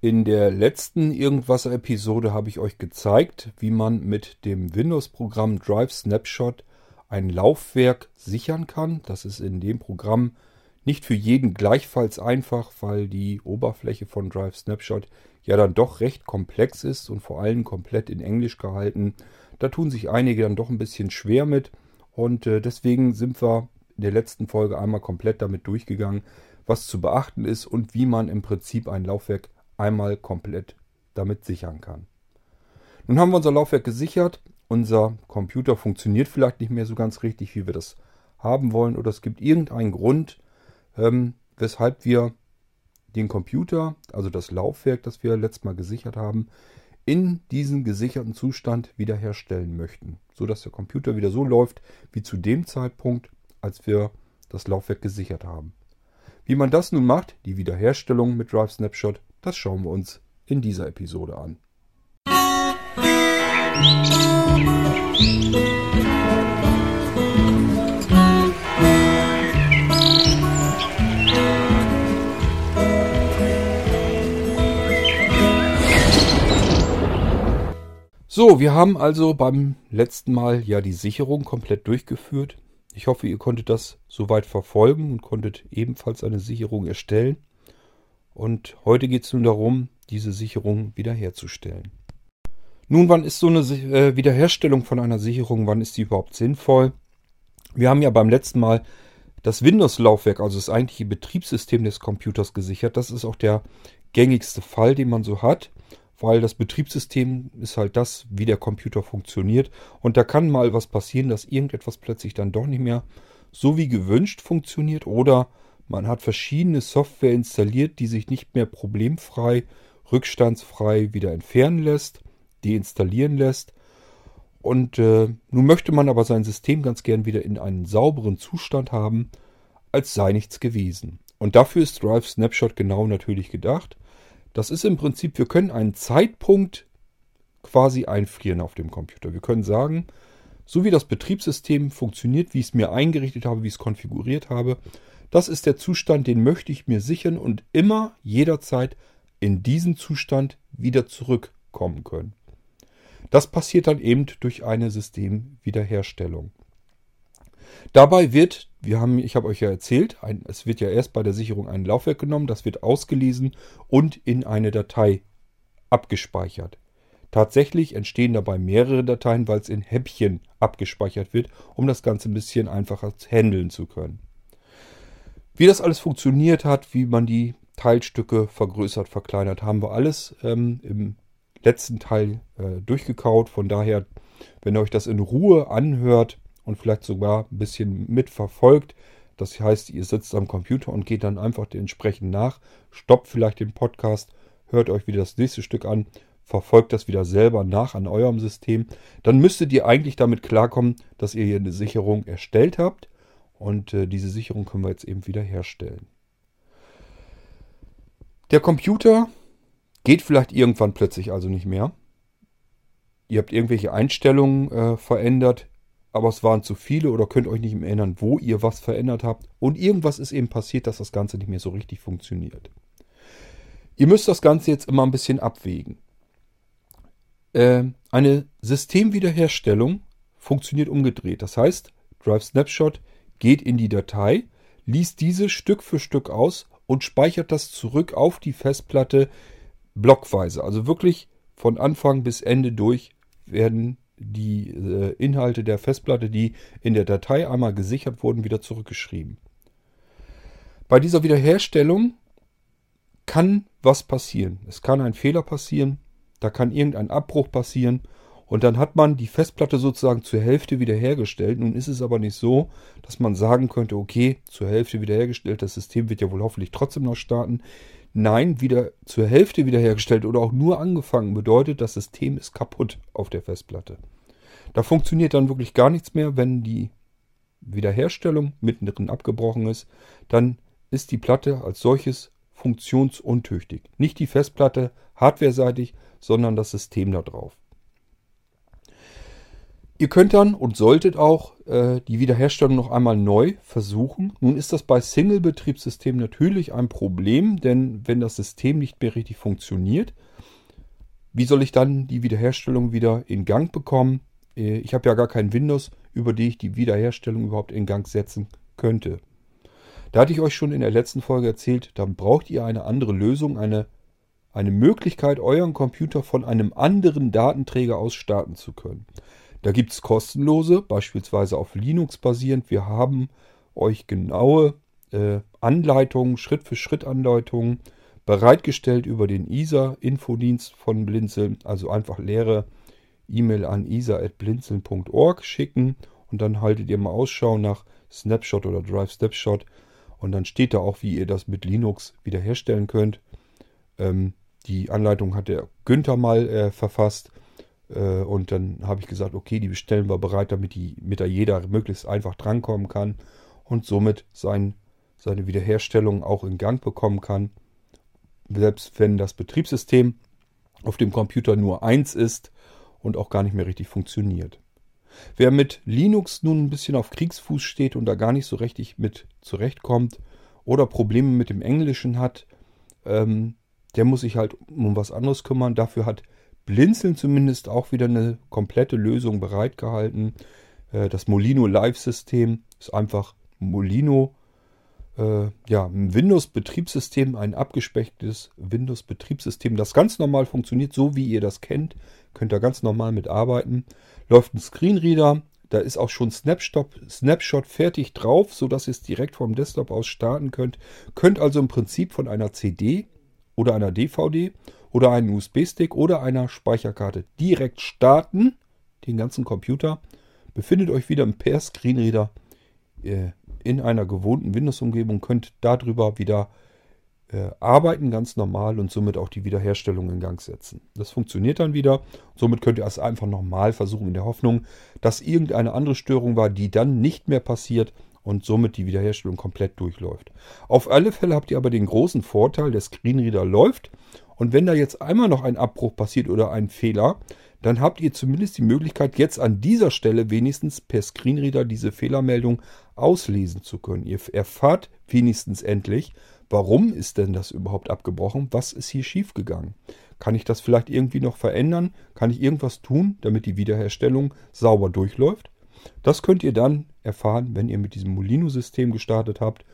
In der letzten Irgendwas-Episode habe ich euch gezeigt, wie man mit dem Windows-Programm Drive Snapshot ein Laufwerk sichern kann. Das ist in dem Programm nicht für jeden gleichfalls einfach, weil die Oberfläche von Drive Snapshot ja dann doch recht komplex ist und vor allem komplett in Englisch gehalten. Da tun sich einige dann doch ein bisschen schwer mit und deswegen sind wir in der letzten Folge einmal komplett damit durchgegangen, was zu beachten ist und wie man im Prinzip ein Laufwerk einmal komplett damit sichern kann. Nun haben wir unser Laufwerk gesichert. Unser Computer funktioniert vielleicht nicht mehr so ganz richtig, wie wir das haben wollen. Oder es gibt irgendeinen Grund, weshalb wir den Computer, also das Laufwerk, das wir letztes Mal gesichert haben, in diesen gesicherten Zustand wiederherstellen möchten. Sodass der Computer wieder so läuft, wie zu dem Zeitpunkt, als wir das Laufwerk gesichert haben. Wie man das nun macht, die Wiederherstellung mit Drive Snapshot, das schauen wir uns in dieser Episode an. So, wir haben also beim letzten Mal ja die Sicherung komplett durchgeführt. Ich hoffe, ihr konntet das soweit verfolgen und konntet ebenfalls eine Sicherung erstellen. Und heute geht es nun darum, diese Sicherung wiederherzustellen. Nun, wann ist so eine Wiederherstellung von einer Sicherung, wann ist die überhaupt sinnvoll? Wir haben ja beim letzten Mal das Windows-Laufwerk, also das eigentliche Betriebssystem des Computers gesichert. Das ist auch der gängigste Fall, den man so hat, weil das Betriebssystem ist halt das, wie der Computer funktioniert. Und da kann mal was passieren, dass irgendetwas plötzlich dann doch nicht mehr so wie gewünscht funktioniert oder man hat verschiedene Software installiert, die sich nicht mehr problemfrei, rückstandsfrei wieder entfernen lässt, deinstallieren lässt. Und nun möchte man aber sein System ganz gern wieder in einen sauberen Zustand haben, als sei nichts gewesen. Und dafür ist Drive Snapshot genau natürlich gedacht. Das ist im Prinzip, wir können einen Zeitpunkt quasi einfrieren auf dem Computer. Wir können sagen, so wie das Betriebssystem funktioniert, wie ich es mir eingerichtet habe, wie ich es konfiguriert habe, das ist der Zustand, den möchte ich mir sichern und immer, jederzeit in diesen Zustand wieder zurückkommen können. Das passiert dann eben durch eine Systemwiederherstellung. Dabei wird, ich habe euch ja erzählt, es wird ja erst bei der Sicherung ein Laufwerk genommen, das wird ausgelesen und in eine Datei abgespeichert. Tatsächlich entstehen dabei mehrere Dateien, weil es in Häppchen abgespeichert wird, um das Ganze ein bisschen einfacher handeln zu können. Wie das alles funktioniert hat, wie man die Teilstücke vergrößert, verkleinert, haben wir alles im letzten Teil durchgekaut. Von daher, wenn ihr euch das in Ruhe anhört und vielleicht sogar ein bisschen mitverfolgt, das heißt, ihr sitzt am Computer und geht dann einfach entsprechend nach, stoppt vielleicht den Podcast, hört euch wieder das nächste Stück an, verfolgt das wieder selber nach an eurem System, dann müsstet ihr eigentlich damit klarkommen, dass ihr hier eine Sicherung erstellt habt. Und diese Sicherung können wir jetzt eben wiederherstellen. Der Computer geht vielleicht irgendwann plötzlich also nicht mehr. Ihr habt irgendwelche Einstellungen verändert, aber es waren zu viele oder könnt euch nicht mehr erinnern, wo ihr was verändert habt. Und irgendwas ist eben passiert, dass das Ganze nicht mehr so richtig funktioniert. Ihr müsst das Ganze jetzt immer ein bisschen abwägen. Eine Systemwiederherstellung funktioniert umgedreht. Das heißt, Drive Snapshot geht in die Datei, liest diese Stück für Stück aus und speichert das zurück auf die Festplatte blockweise. Also wirklich von Anfang bis Ende durch werden die Inhalte der Festplatte, die in der Datei einmal gesichert wurden, wieder zurückgeschrieben. Bei dieser Wiederherstellung kann was passieren. Es kann ein Fehler passieren, da kann irgendein Abbruch passieren. Und dann hat man die Festplatte sozusagen zur Hälfte wiederhergestellt. Nun ist es aber nicht so, dass man sagen könnte, okay, zur Hälfte wiederhergestellt, das System wird ja wohl hoffentlich trotzdem noch starten. Nein, wieder zur Hälfte wiederhergestellt oder auch nur angefangen bedeutet, das System ist kaputt auf der Festplatte. Da funktioniert dann wirklich gar nichts mehr, wenn die Wiederherstellung mittendrin abgebrochen ist. Dann ist die Platte als solches funktionsuntüchtig. Nicht die Festplatte hardwareseitig, sondern das System da drauf. Ihr könnt dann und solltet auch die Wiederherstellung noch einmal neu versuchen. Nun ist das bei Single-Betriebssystemen natürlich ein Problem, denn wenn das System nicht mehr richtig funktioniert, wie soll ich dann die Wiederherstellung wieder in Gang bekommen? Ich habe ja gar kein Windows, über die ich die Wiederherstellung überhaupt in Gang setzen könnte. Da hatte ich euch schon in der letzten Folge erzählt, dann braucht ihr eine andere Lösung, eine Möglichkeit, euren Computer von einem anderen Datenträger aus starten zu können. Da gibt es kostenlose, beispielsweise auf Linux basierend. Wir haben euch genaue Anleitungen, Schritt-für-Schritt-Anleitungen bereitgestellt über den ISA-Infodienst von Blinzeln. Also einfach leere E-Mail an isa@blinzeln.org schicken und dann haltet ihr mal Ausschau nach Snapshot oder Drive Snapshot. Und dann steht da auch, wie ihr das mit Linux wiederherstellen könnt. Die Anleitung hat der Günther mal verfasst. Und dann habe ich gesagt, okay, die bestellen wir bereit, damit da jeder möglichst einfach drankommen kann und somit seine Wiederherstellung auch in Gang bekommen kann. Selbst wenn das Betriebssystem auf dem Computer nur eins ist und auch gar nicht mehr richtig funktioniert. Wer mit Linux nun ein bisschen auf Kriegsfuß steht und da gar nicht so richtig mit zurechtkommt oder Probleme mit dem Englischen hat, der muss sich halt um was anderes kümmern. Dafür hat Blinzeln zumindest auch wieder eine komplette Lösung bereitgehalten. Das Molino Live-System ist einfach Molino, ein Windows-Betriebssystem, ein abgespecktes Windows-Betriebssystem, das ganz normal funktioniert, so wie ihr das kennt. Könnt ihr ganz normal mitarbeiten. Läuft ein Screenreader, da ist auch schon Snapshot fertig drauf, sodass ihr es direkt vom Desktop aus starten könnt. Könnt also im Prinzip von einer CD oder einer DVD oder einen USB-Stick oder einer Speicherkarte direkt starten, den ganzen Computer, befindet euch wieder per Screenreader in einer gewohnten Windows-Umgebung, könnt darüber wieder arbeiten, ganz normal und somit auch die Wiederherstellung in Gang setzen. Das funktioniert dann wieder, somit könnt ihr es einfach nochmal versuchen, in der Hoffnung, dass irgendeine andere Störung war, die dann nicht mehr passiert und somit die Wiederherstellung komplett durchläuft. Auf alle Fälle habt ihr aber den großen Vorteil, der Screenreader läuft. Und wenn da jetzt einmal noch ein Abbruch passiert oder ein Fehler, dann habt ihr zumindest die Möglichkeit, jetzt an dieser Stelle wenigstens per Screenreader diese Fehlermeldung auslesen zu können. Ihr erfahrt wenigstens endlich, warum ist denn das überhaupt abgebrochen? Was ist hier schiefgegangen? Kann ich das vielleicht irgendwie noch verändern? Kann ich irgendwas tun, damit die Wiederherstellung sauber durchläuft? Das könnt ihr dann erfahren, wenn ihr mit diesem Molino-System gestartet habt.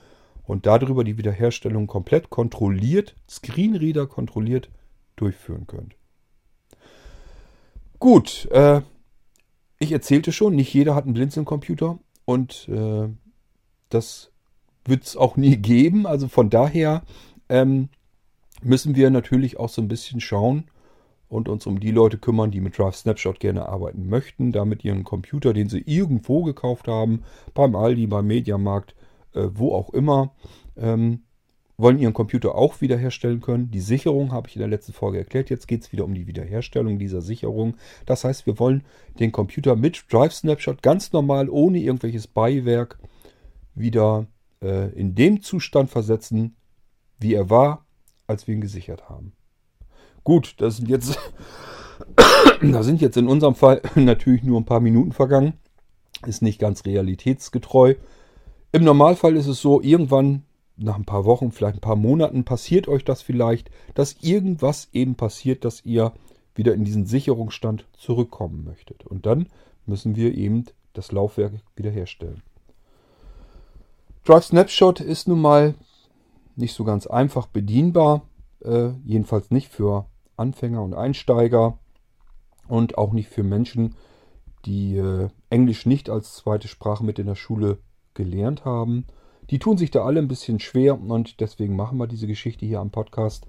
Und darüber die Wiederherstellung komplett kontrolliert, Screenreader kontrolliert durchführen könnt. Gut, ich erzählte schon, nicht jeder hat einen Blinzeln-Computer und das wird es auch nie geben. Also von daher müssen wir natürlich auch so ein bisschen schauen und uns um die Leute kümmern, die mit Drive Snapshot gerne arbeiten möchten, damit ihren Computer, den sie irgendwo gekauft haben, beim Aldi, beim Mediamarkt, wo auch immer, wollen ihren Computer auch wiederherstellen können. Die Sicherung habe ich in der letzten Folge erklärt. Jetzt geht es wieder um die Wiederherstellung dieser Sicherung. Das heißt, wir wollen den Computer mit Drive Snapshot ganz normal, ohne irgendwelches Beiwerk, wieder in dem Zustand versetzen, wie er war, als wir ihn gesichert haben. Gut, da sind jetzt in unserem Fall natürlich nur ein paar Minuten vergangen. Ist nicht ganz realitätsgetreu. Im Normalfall ist es so, irgendwann nach ein paar Wochen, vielleicht ein paar Monaten passiert euch das vielleicht, dass irgendwas eben passiert, dass ihr wieder in diesen Sicherungsstand zurückkommen möchtet. Und dann müssen wir eben das Laufwerk wiederherstellen. Drive Snapshot ist nun mal nicht so ganz einfach bedienbar, jedenfalls nicht für Anfänger und Einsteiger und auch nicht für Menschen, die Englisch nicht als zweite Sprache mit in der Schule gelernt haben. Die tun sich da alle ein bisschen schwer und deswegen machen wir diese Geschichte hier am Podcast.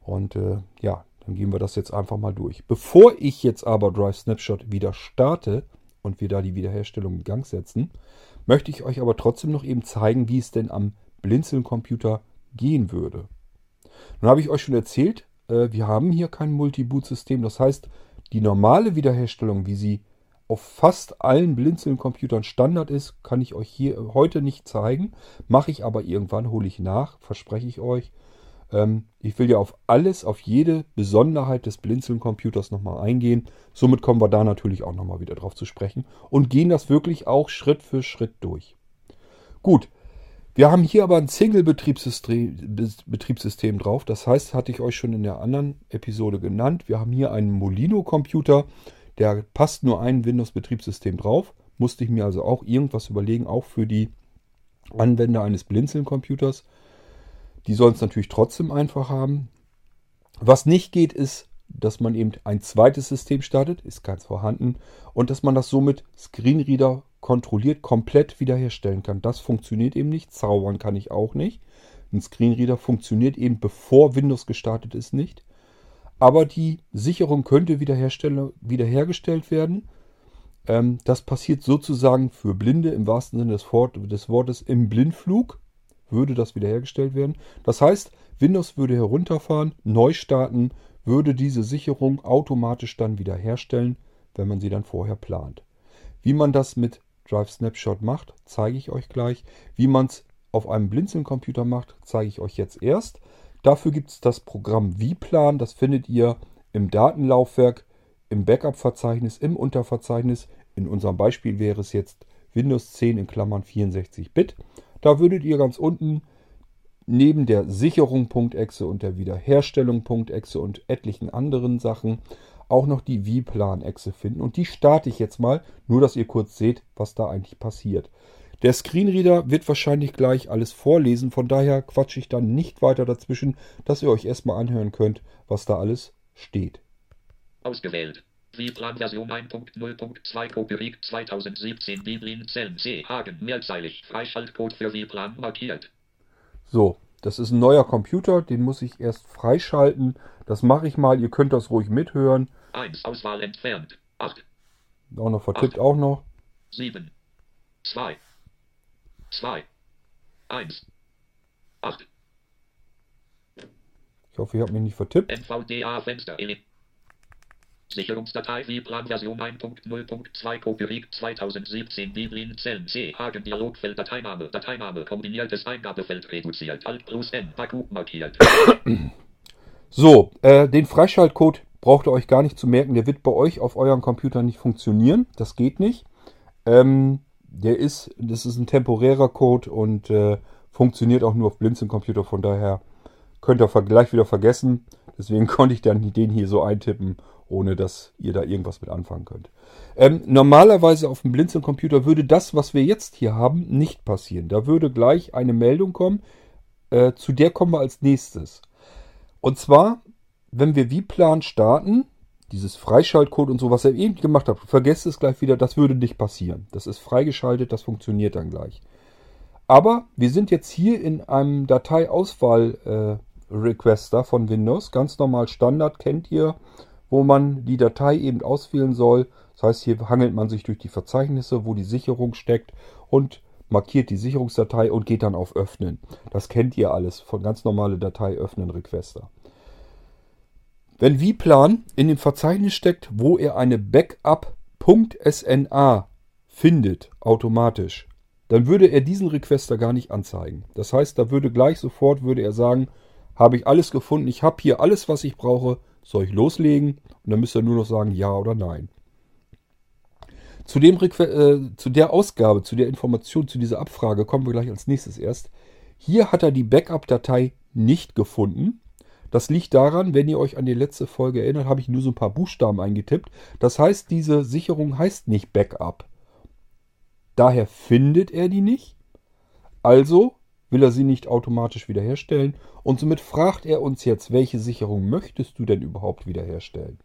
Und dann gehen wir das jetzt einfach mal durch. Bevor ich jetzt aber Drive Snapshot wieder starte und wir da die Wiederherstellung in Gang setzen, möchte ich euch aber trotzdem noch eben zeigen, wie es denn am Blinzeln-Computer gehen würde. Nun habe ich euch schon erzählt, wir haben hier kein Multi-Boot-System. Das heißt, die normale Wiederherstellung, wie sie auf fast allen Blinzeln-Computern Standard ist, kann ich euch hier heute nicht zeigen. Mache ich aber irgendwann, hole ich nach, verspreche ich euch. Ich will ja auf alles, auf jede Besonderheit des Blinzeln-Computers nochmal eingehen. Somit kommen wir da natürlich auch nochmal wieder drauf zu sprechen und gehen das wirklich auch Schritt für Schritt durch. Gut, wir haben hier aber ein Single-Betriebssystem drauf. Das heißt, hatte ich euch schon in der anderen Episode genannt. Wir haben hier einen Molino-Computer, der passt nur ein Windows-Betriebssystem drauf. Musste ich mir also auch irgendwas überlegen, auch für die Anwender eines Blinzeln-Computers. Die sollen es natürlich trotzdem einfach haben. Was nicht geht, ist, dass man eben ein zweites System startet, ist keins vorhanden, und dass man das somit Screenreader kontrolliert, komplett wiederherstellen kann. Das funktioniert eben nicht. Zaubern kann ich auch nicht. Ein Screenreader funktioniert eben, bevor Windows gestartet ist, nicht. Aber die Sicherung könnte wiederhergestellt werden. Das passiert sozusagen für Blinde im wahrsten Sinne des Wortes im Blindflug. Würde das wiederhergestellt werden. Das heißt, Windows würde herunterfahren, neu starten, würde diese Sicherung automatisch dann wiederherstellen, wenn man sie dann vorher plant. Wie man das mit Drive Snapshot macht, zeige ich euch gleich. Wie man es auf einem Blinzeln-Computer macht, zeige ich euch jetzt erst. Dafür gibt es das Programm Wieplan. Das findet ihr im Datenlaufwerk, im Backup-Verzeichnis, im Unterverzeichnis. In unserem Beispiel wäre es jetzt Windows 10 in Klammern 64-Bit. Da würdet ihr ganz unten neben der Sicherung.exe und der Wiederherstellung.exe und etlichen anderen Sachen auch noch die Wieplan-Exe finden. Und die starte ich jetzt mal, nur dass ihr kurz seht, was da eigentlich passiert. Der Screenreader wird wahrscheinlich gleich alles vorlesen, von daher quatsche ich dann nicht weiter dazwischen, dass ihr euch erstmal anhören könnt, was da alles steht. Ausgewählt. Wieplan Version 1.0.2 Kopierig 2017 Blinzeln C. Hagen mehrzeilig Freischaltcode für Wieplan markiert. So, das ist ein neuer Computer, den muss ich erst freischalten. Das mache ich mal, ihr könnt das ruhig mithören. 1 Auswahl entfernt. 8. Auch noch vertippt 8, auch noch. 7. 2. 2. 1. 8. Ich hoffe, ich habe mich nicht vertippt. NVDA Fenster Sicherungsdatei Wieplan Version 1.0.2 Kopierig 2017 Blinzeln C. Hagen Dialogfeld Dateiname kombiniertes Eingabefeld reduziert Alt plus N Baku markiert. So, den Freischaltcode braucht ihr euch gar nicht zu merken, der wird bei euch auf eurem Computer nicht funktionieren, das geht nicht. Das ist ein temporärer Code und funktioniert auch nur auf Blinzeln-Computer, von daher könnt ihr gleich wieder vergessen. Deswegen konnte ich dann den hier so eintippen, ohne dass ihr da irgendwas mit anfangen könnt. Normalerweise auf dem Blinzeln-Computer würde das, was wir jetzt hier haben, nicht passieren. Da würde gleich eine Meldung kommen, zu der kommen wir als nächstes. Und zwar, wenn wir Wieplan starten, dieses Freischaltcode und so, was ihr eben gemacht habt, vergesst es gleich wieder, das würde nicht passieren. Das ist freigeschaltet, das funktioniert dann gleich. Aber wir sind jetzt hier in einem Dateiauswahl-Requester von Windows, ganz normal Standard, kennt ihr, wo man die Datei eben auswählen soll. Das heißt, hier hangelt man sich durch die Verzeichnisse, wo die Sicherung steckt und markiert die Sicherungsdatei und geht dann auf Öffnen. Das kennt ihr alles, von ganz normale Datei öffnen Requester. Wenn Wieplan in dem Verzeichnis steckt, wo er eine Backup.sna findet, automatisch, dann würde er diesen Requester gar nicht anzeigen. Das heißt, da würde gleich sofort würde er sagen, habe ich alles gefunden, ich habe hier alles, was ich brauche, soll ich loslegen? Und dann müsst ihr nur noch sagen, ja oder nein. Zu der Ausgabe, zu der Information, zu dieser Abfrage kommen wir gleich als nächstes erst. Hier hat er die Backup-Datei nicht gefunden. Das liegt daran, wenn ihr euch an die letzte Folge erinnert, habe ich nur so ein paar Buchstaben eingetippt. Das heißt, diese Sicherung heißt nicht Backup. Daher findet er die nicht. Also will er sie nicht automatisch wiederherstellen und somit fragt er uns jetzt, welche Sicherung möchtest du denn überhaupt wiederherstellen?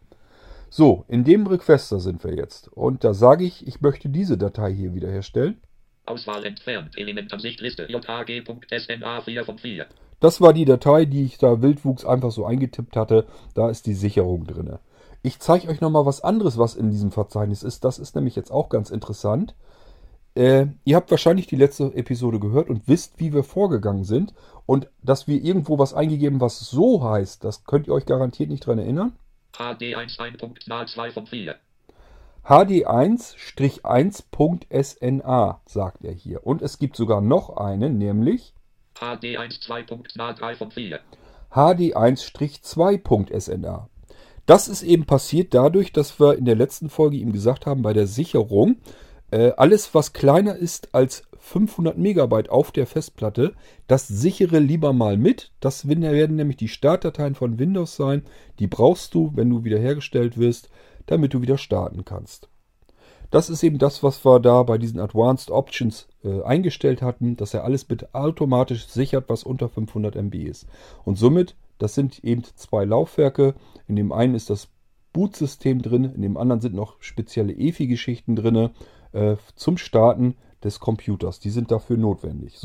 So, in dem Requester sind wir jetzt und da sage ich, ich möchte diese Datei hier wiederherstellen. Auswahl entfernt, Elementansicht Liste, jhg.sna 4 von 4. Das war die Datei, die ich da Wildwuchs einfach so eingetippt hatte, da ist die Sicherung drin. Ich zeige euch nochmal was anderes, was in diesem Verzeichnis ist, das ist nämlich jetzt auch ganz interessant. Ihr habt wahrscheinlich die letzte Episode gehört und wisst, wie wir vorgegangen sind. Und dass wir irgendwo was eingegeben, was so heißt, das könnt ihr euch garantiert nicht dran erinnern. HD1.2.4 HD1-1.sna, sagt er hier. Und es gibt sogar noch eine, nämlich HD1.2.4 hd1-2.sna. Das ist eben passiert dadurch, dass wir in der letzten Folge ihm gesagt haben, bei der Sicherung, alles was kleiner ist als 500 Megabyte auf der Festplatte, das sichere lieber mal mit. Das werden nämlich die Startdateien von Windows sein. Die brauchst du, wenn du wiederhergestellt wirst, damit du wieder starten kannst. Das ist eben das, was wir da bei diesen Advanced Options eingestellt hatten, dass er alles bitte automatisch sichert, was unter 500 MB ist. Und somit, das sind eben zwei Laufwerke. In dem einen ist das Bootsystem drin, in dem anderen sind noch spezielle EFI-Geschichten drin zum Starten des Computers. Die sind dafür notwendig.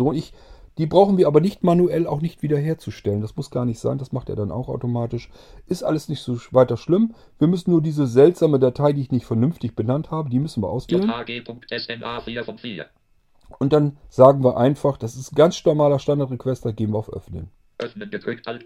Die brauchen wir aber nicht manuell, auch nicht wiederherzustellen. Das muss gar nicht sein, das macht er dann auch automatisch. Ist alles nicht so weiter schlimm. Wir müssen nur diese seltsame Datei, die ich nicht vernünftig benannt habe, die müssen wir auswählen. Und dann sagen wir einfach, das ist ein ganz normaler Standard-Request, da gehen wir auf Öffnen. Öffnen gedrückt, Alt+,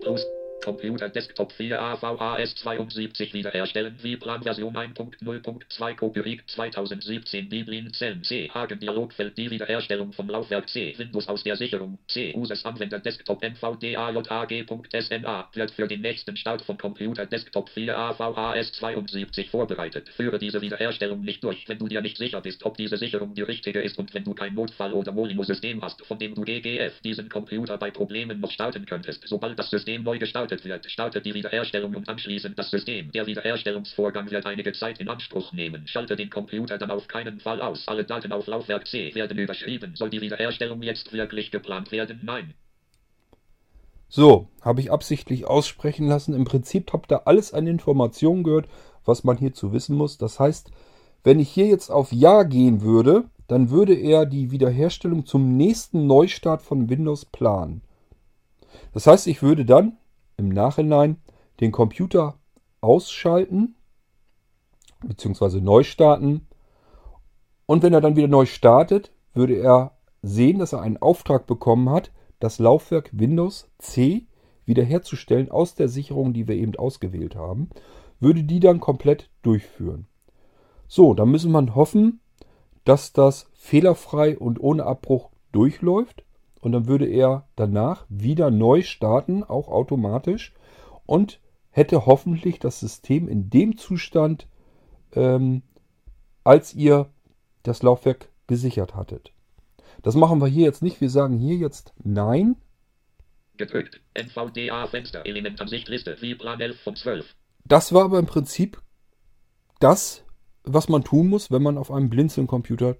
Computer, Desktop 4 AVAS 72 wiederherstellen, Wieplan Version 1.0.2 Copyright 2017, Blinzeln C, Hagen Dialogfeld, die Wiederherstellung vom Laufwerk C, Windows aus der Sicherung C, Users Anwender Desktop mvdajag.sna, wird für den nächsten Start von Computer Desktop 4 AVAS 72 vorbereitet. Führe diese Wiederherstellung nicht durch, wenn du dir nicht sicher bist, ob diese Sicherung die richtige ist und wenn du kein Notfall- oder Molino-System hast, von dem du GGF diesen Computer bei Problemen noch starten könntest. Sobald das System neu gestartet wird, startet die Wiederherstellung und anschließend das System. Der Wiederherstellungsvorgang wird einige Zeit in Anspruch nehmen. Schalte den Computer dann auf keinen Fall aus. Alle Daten auf Laufwerk C werden überschrieben. Soll die Wiederherstellung jetzt wirklich geplant werden? Nein. So, habe ich absichtlich aussprechen lassen. Im Prinzip habt ihr alles an Informationen gehört, was man hierzu wissen muss. Das heißt, wenn ich hier jetzt auf Ja gehen würde, dann würde er die Wiederherstellung zum nächsten Neustart von Windows planen. Das heißt, ich würde dann im Nachhinein den Computer ausschalten bzw. neu starten. Und wenn er dann wieder neu startet, würde er sehen, dass er einen Auftrag bekommen hat, das Laufwerk Windows C wiederherzustellen aus der Sicherung, die wir eben ausgewählt haben. Würde die dann komplett durchführen. So, dann müssen wir hoffen, dass das fehlerfrei und ohne Abbruch durchläuft. Und dann würde er danach wieder neu starten, auch automatisch. Und hätte hoffentlich das System in dem Zustand, als ihr das Laufwerk gesichert hattet. Das machen wir hier jetzt nicht. Wir sagen hier jetzt Nein. Gedrückt. NVDA Fenster. Elementansicht Liste. Wieplan 11 von 12. Das war aber im Prinzip das, was man tun muss, wenn man auf einem Blinzeln-Computer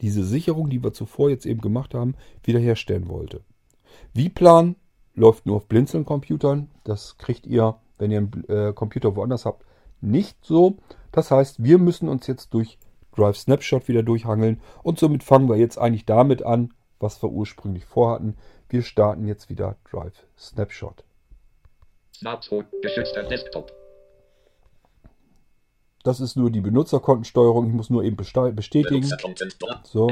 diese Sicherung, die wir zuvor jetzt eben gemacht haben, wiederherstellen wollte. Wieplan läuft nur auf Blinzeln-Computern. Das kriegt ihr, wenn ihr einen Computer woanders habt, nicht so. Das heißt, wir müssen uns jetzt durch Drive Snapshot wieder durchhangeln und somit fangen wir jetzt eigentlich damit an, was wir ursprünglich vorhatten. Wir starten jetzt wieder Drive Snapshot. Snapshot, geschützter Desktop. Das ist nur die Benutzerkontensteuerung. Ich muss nur eben bestätigen. So.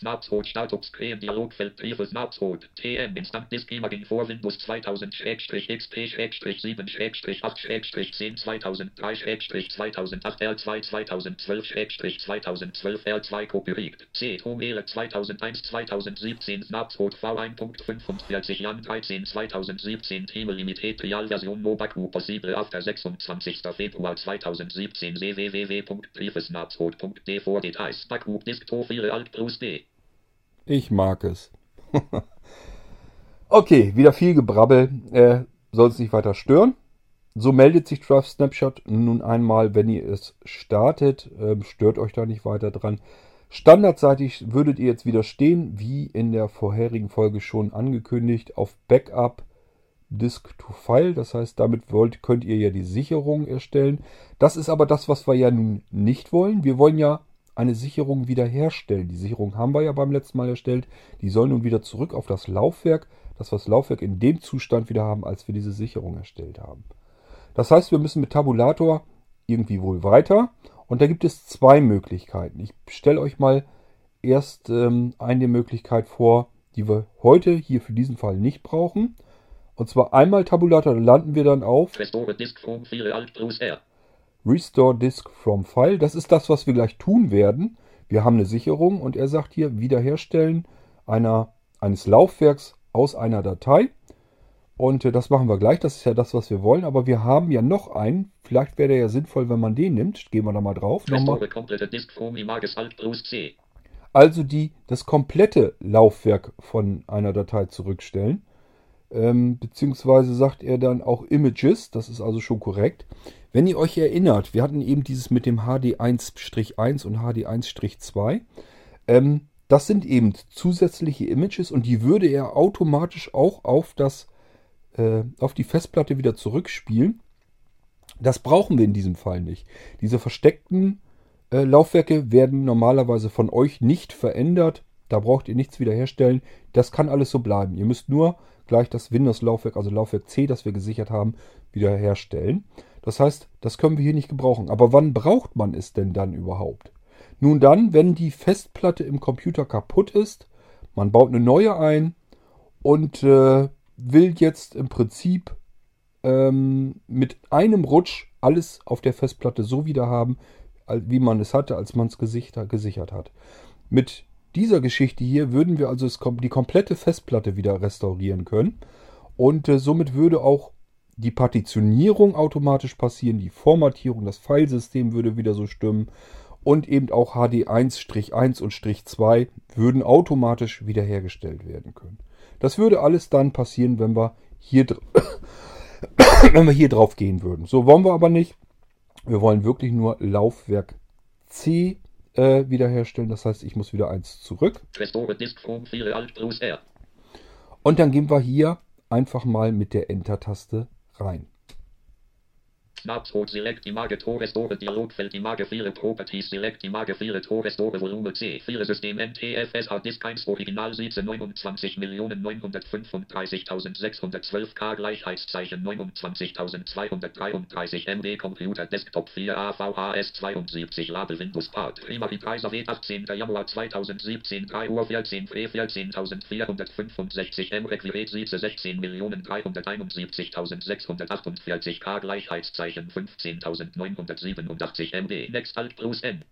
Snapshot Startungscreen Dialogfeld Briefe Snapshot TM Instant Disk Imaging vor Windows 2000-XP-7-10-2003-2008-R2-2012-R2-2012-R2 Copyright C Tom Ehlert 2001-2017 Snapshot V1.45 Jan 13-2017 Team Limited Realversion Mobaku possible after 26. Februar 2017 www.briefesnapshot.de vor Details Backup Disk Profile Alt plus D. Ich mag es. Okay, wieder viel Gebrabbel. Soll es nicht weiter stören. So meldet sich Drive Snapshot nun einmal, wenn ihr es startet. Stört euch da nicht weiter dran. Standardseitig würdet ihr jetzt wieder stehen, wie in der vorherigen Folge schon angekündigt, auf Backup Disk to File. Das heißt, damit könnt ihr ja die Sicherung erstellen. Das ist aber das, was wir ja nun nicht wollen. Wir wollen ja eine Sicherung wiederherstellen. Die Sicherung haben wir ja beim letzten Mal erstellt. Die soll nun wieder zurück auf das Laufwerk, dass wir das Laufwerk in dem Zustand wieder haben, als wir diese Sicherung erstellt haben. Das heißt, wir müssen mit Tabulator irgendwie wohl weiter. Und da gibt es zwei Möglichkeiten. Ich stelle euch mal erst eine Möglichkeit vor, die wir heute hier für diesen Fall nicht brauchen. Und zwar einmal Tabulator, da landen wir dann auf Restore Disk from File Alt plus R. Restore Disk from File. Das ist das, was wir gleich tun werden. Wir haben eine Sicherung und er sagt hier Wiederherstellen eines Laufwerks aus einer Datei. Und das machen wir gleich, das ist ja das, was wir wollen. Aber wir haben ja noch einen, vielleicht wäre der ja sinnvoll, wenn man den nimmt. Gehen wir da mal drauf. Also das komplette Laufwerk von einer Datei zurückstellen. Beziehungsweise sagt er dann auch Images, das ist also schon korrekt. Wenn ihr euch erinnert, wir hatten eben dieses mit dem HD1-1 und HD1-2. Das sind eben zusätzliche Images und die würde er automatisch auch auf die Festplatte wieder zurückspielen. Das brauchen wir in diesem Fall nicht. Diese versteckten Laufwerke werden normalerweise von euch nicht verändert. Da braucht ihr nichts wiederherstellen. Das kann alles so bleiben. Ihr müsst nur gleich das Windows-Laufwerk, also Laufwerk C, das wir gesichert haben, wiederherstellen. Das heißt, das können wir hier nicht gebrauchen. Aber wann braucht man es denn dann überhaupt? Nun dann, wenn die Festplatte im Computer kaputt ist, man baut eine neue ein und will jetzt im Prinzip mit einem Rutsch alles auf der Festplatte so wieder haben, wie man es hatte, als man es gesichert hat. Mit dieser Geschichte hier würden wir also die komplette Festplatte wieder restaurieren können und somit würde auch die Partitionierung automatisch passieren, die Formatierung, das Filesystem würde wieder so stimmen und eben auch HD1-1 und -2 würden automatisch wiederhergestellt werden können. Das würde alles dann passieren, wenn wir hier drauf gehen würden. So wollen wir aber nicht. Wir wollen wirklich nur Laufwerk C wiederherstellen. Das heißt, ich muss wieder 1 zurück. Und dann gehen wir hier einfach mal mit der Enter-Taste rein. Snapshot select image to restore Dialogfeld image 4 Properties select image 4 to restore Volume C 4 System NTFS Hard Disk 1 Original 29.935.612 K Gleichheitszeichen 29.233 MB Computer Desktop 4 AVHS 72 Label Windows Part Primary Preisawert 18. Januar 2017 3:14 14.465 M Requiret 16.371.648 K Gleichheitszeichen 15.987 MB. Next Alt Plus N.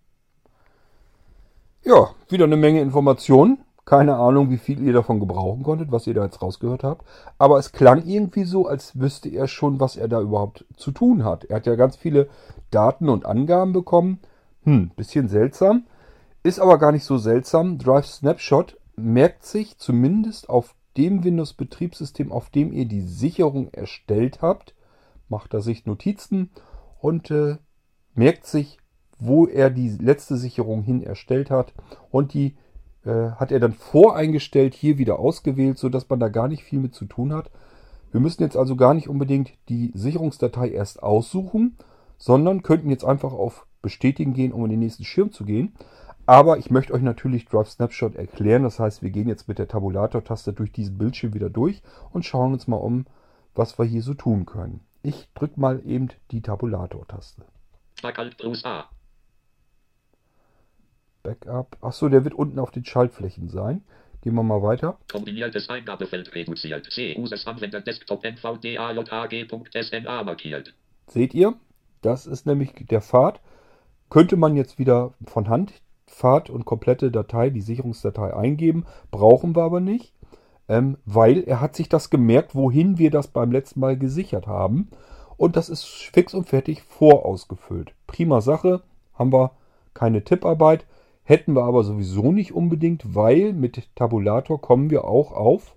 Ja, wieder eine Menge Informationen. Keine Ahnung, wie viel ihr davon gebrauchen konntet, was ihr da jetzt rausgehört habt. Aber es klang irgendwie so, als wüsste er schon, was er da überhaupt zu tun hat. Er hat ja ganz viele Daten und Angaben bekommen. Bisschen seltsam. Ist aber gar nicht so seltsam. Drive Snapshot merkt sich zumindest auf dem Windows-Betriebssystem, auf dem ihr die Sicherung erstellt habt, macht er sich Notizen und merkt sich, wo er die letzte Sicherung hin erstellt hat. Und die hat er dann voreingestellt, hier wieder ausgewählt, sodass man da gar nicht viel mit zu tun hat. Wir müssen jetzt also gar nicht unbedingt die Sicherungsdatei erst aussuchen, sondern könnten jetzt einfach auf Bestätigen gehen, um in den nächsten Schirm zu gehen. Aber ich möchte euch natürlich Drive Snapshot erklären. Das heißt, wir gehen jetzt mit der Tabulator-Taste durch diesen Bildschirm wieder durch und schauen uns mal um, was wir hier so tun können. Ich drücke mal eben die Tabulator-Taste. Backup. Achso, der wird unten auf den Schaltflächen sein. Gehen wir mal weiter. Kombiniertes Eingabefeld reduziert. CU des Anwender Desktop nvdajg.sna markiert. Seht ihr? Das ist nämlich der Pfad. Könnte man jetzt wieder von Hand Pfad und komplette Datei, die Sicherungsdatei eingeben. Brauchen wir aber nicht. Weil er hat sich das gemerkt, wohin wir das beim letzten Mal gesichert haben. Und das ist fix und fertig vorausgefüllt. Prima Sache, haben wir keine Tipparbeit. Hätten wir aber sowieso nicht unbedingt, weil mit Tabulator kommen wir auch auf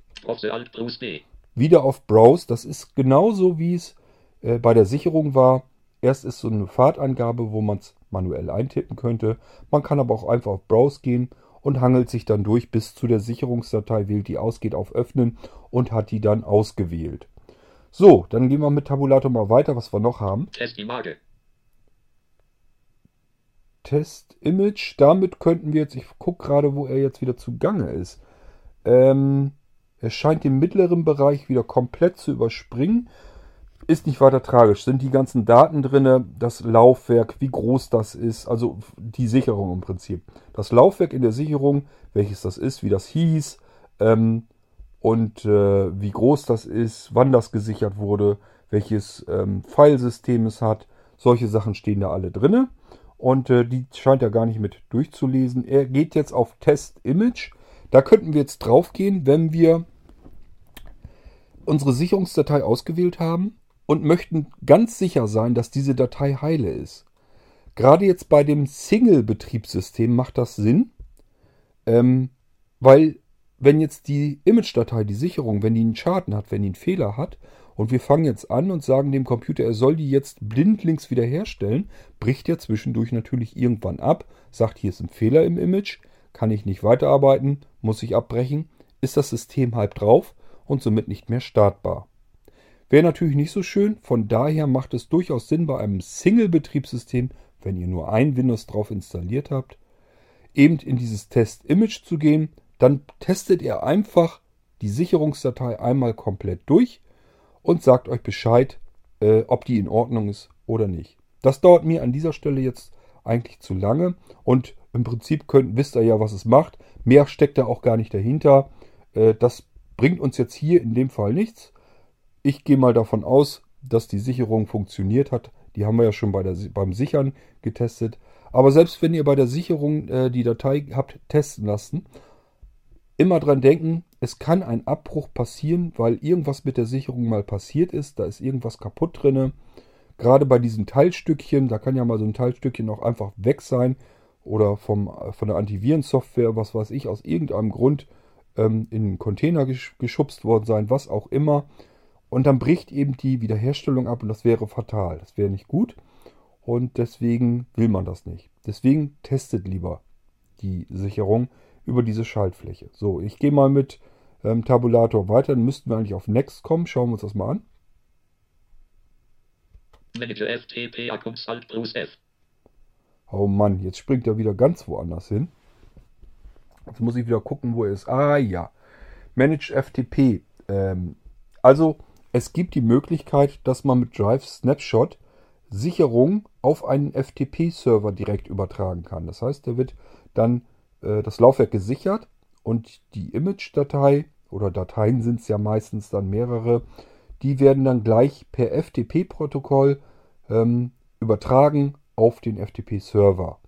wieder auf Browse. Das ist genauso, wie es bei der Sicherung war. Erst ist so eine Pfadangabe, wo man es manuell eintippen könnte. Man kann aber auch einfach auf Browse gehen und hangelt sich dann durch bis zu der Sicherungsdatei, wählt die aus, geht auf Öffnen und hat die dann ausgewählt. So, dann gehen wir mit Tabulator mal weiter, was wir noch haben. Testimage. Testimage, damit könnten wir jetzt, ich gucke gerade, wo er jetzt wieder zugange ist. Er scheint den mittleren Bereich wieder komplett zu überspringen. Ist nicht weiter tragisch, sind die ganzen Daten drin, das Laufwerk, wie groß das ist, also die Sicherung im Prinzip. Das Laufwerk in der Sicherung, welches das ist, wie das hieß wie groß das ist, wann das gesichert wurde, welches Filesystem es hat. Solche Sachen stehen da alle drin und die scheint er gar nicht mit durchzulesen. Er geht jetzt auf Test Image, da könnten wir jetzt drauf gehen, wenn wir unsere Sicherungsdatei ausgewählt haben und möchten ganz sicher sein, dass diese Datei heile ist. Gerade jetzt bei dem Single-Betriebssystem macht das Sinn, weil wenn jetzt die Image-Datei, die Sicherung, wenn die einen Schaden hat, wenn die einen Fehler hat und wir fangen jetzt an und sagen dem Computer, er soll die jetzt blindlings wiederherstellen, bricht er zwischendurch natürlich irgendwann ab, sagt, hier ist ein Fehler im Image, kann ich nicht weiterarbeiten, muss ich abbrechen, ist das System halb drauf und somit nicht mehr startbar. Wäre natürlich nicht so schön, von daher macht es durchaus Sinn bei einem Single-Betriebssystem, wenn ihr nur ein Windows drauf installiert habt, eben in dieses Test-Image zu gehen. Dann testet ihr einfach die Sicherungsdatei einmal komplett durch und sagt euch Bescheid, ob die in Ordnung ist oder nicht. Das dauert mir an dieser Stelle jetzt eigentlich zu lange und im Prinzip wisst ihr ja, was es macht. Mehr steckt da auch gar nicht dahinter. Das bringt uns jetzt hier in dem Fall nichts. Ich gehe mal davon aus, dass die Sicherung funktioniert hat. Die haben wir ja schon beim Sichern getestet. Aber selbst wenn ihr bei der Sicherung die Datei habt testen lassen, immer dran denken, es kann ein Abbruch passieren, weil irgendwas mit der Sicherung mal passiert ist. Da ist irgendwas kaputt drin. Gerade bei diesen Teilstückchen, da kann ja mal so ein Teilstückchen auch einfach weg sein. Oder von der Antivirensoftware, was weiß ich, aus irgendeinem Grund in einen Container geschubst worden sein, was auch immer. Und dann bricht eben die Wiederherstellung ab und das wäre fatal. Das wäre nicht gut und deswegen will man das nicht. Deswegen testet lieber die Sicherung über diese Schaltfläche. So, ich gehe mal mit Tabulator weiter. Dann müssten wir eigentlich auf Next kommen. Schauen wir uns das mal an. Manager FTP, Alt Plus F. Oh Mann, jetzt springt er wieder ganz woanders hin. Jetzt muss ich wieder gucken, wo er ist. Ah ja, Manage FTP. Also, es gibt die Möglichkeit, dass man mit Drive Snapshot Sicherung auf einen FTP-Server direkt übertragen kann. Das heißt, der wird dann das Laufwerk gesichert und die Image-Datei oder Dateien sind es ja meistens dann mehrere, die werden dann gleich per FTP-Protokoll übertragen auf den FTP-Server.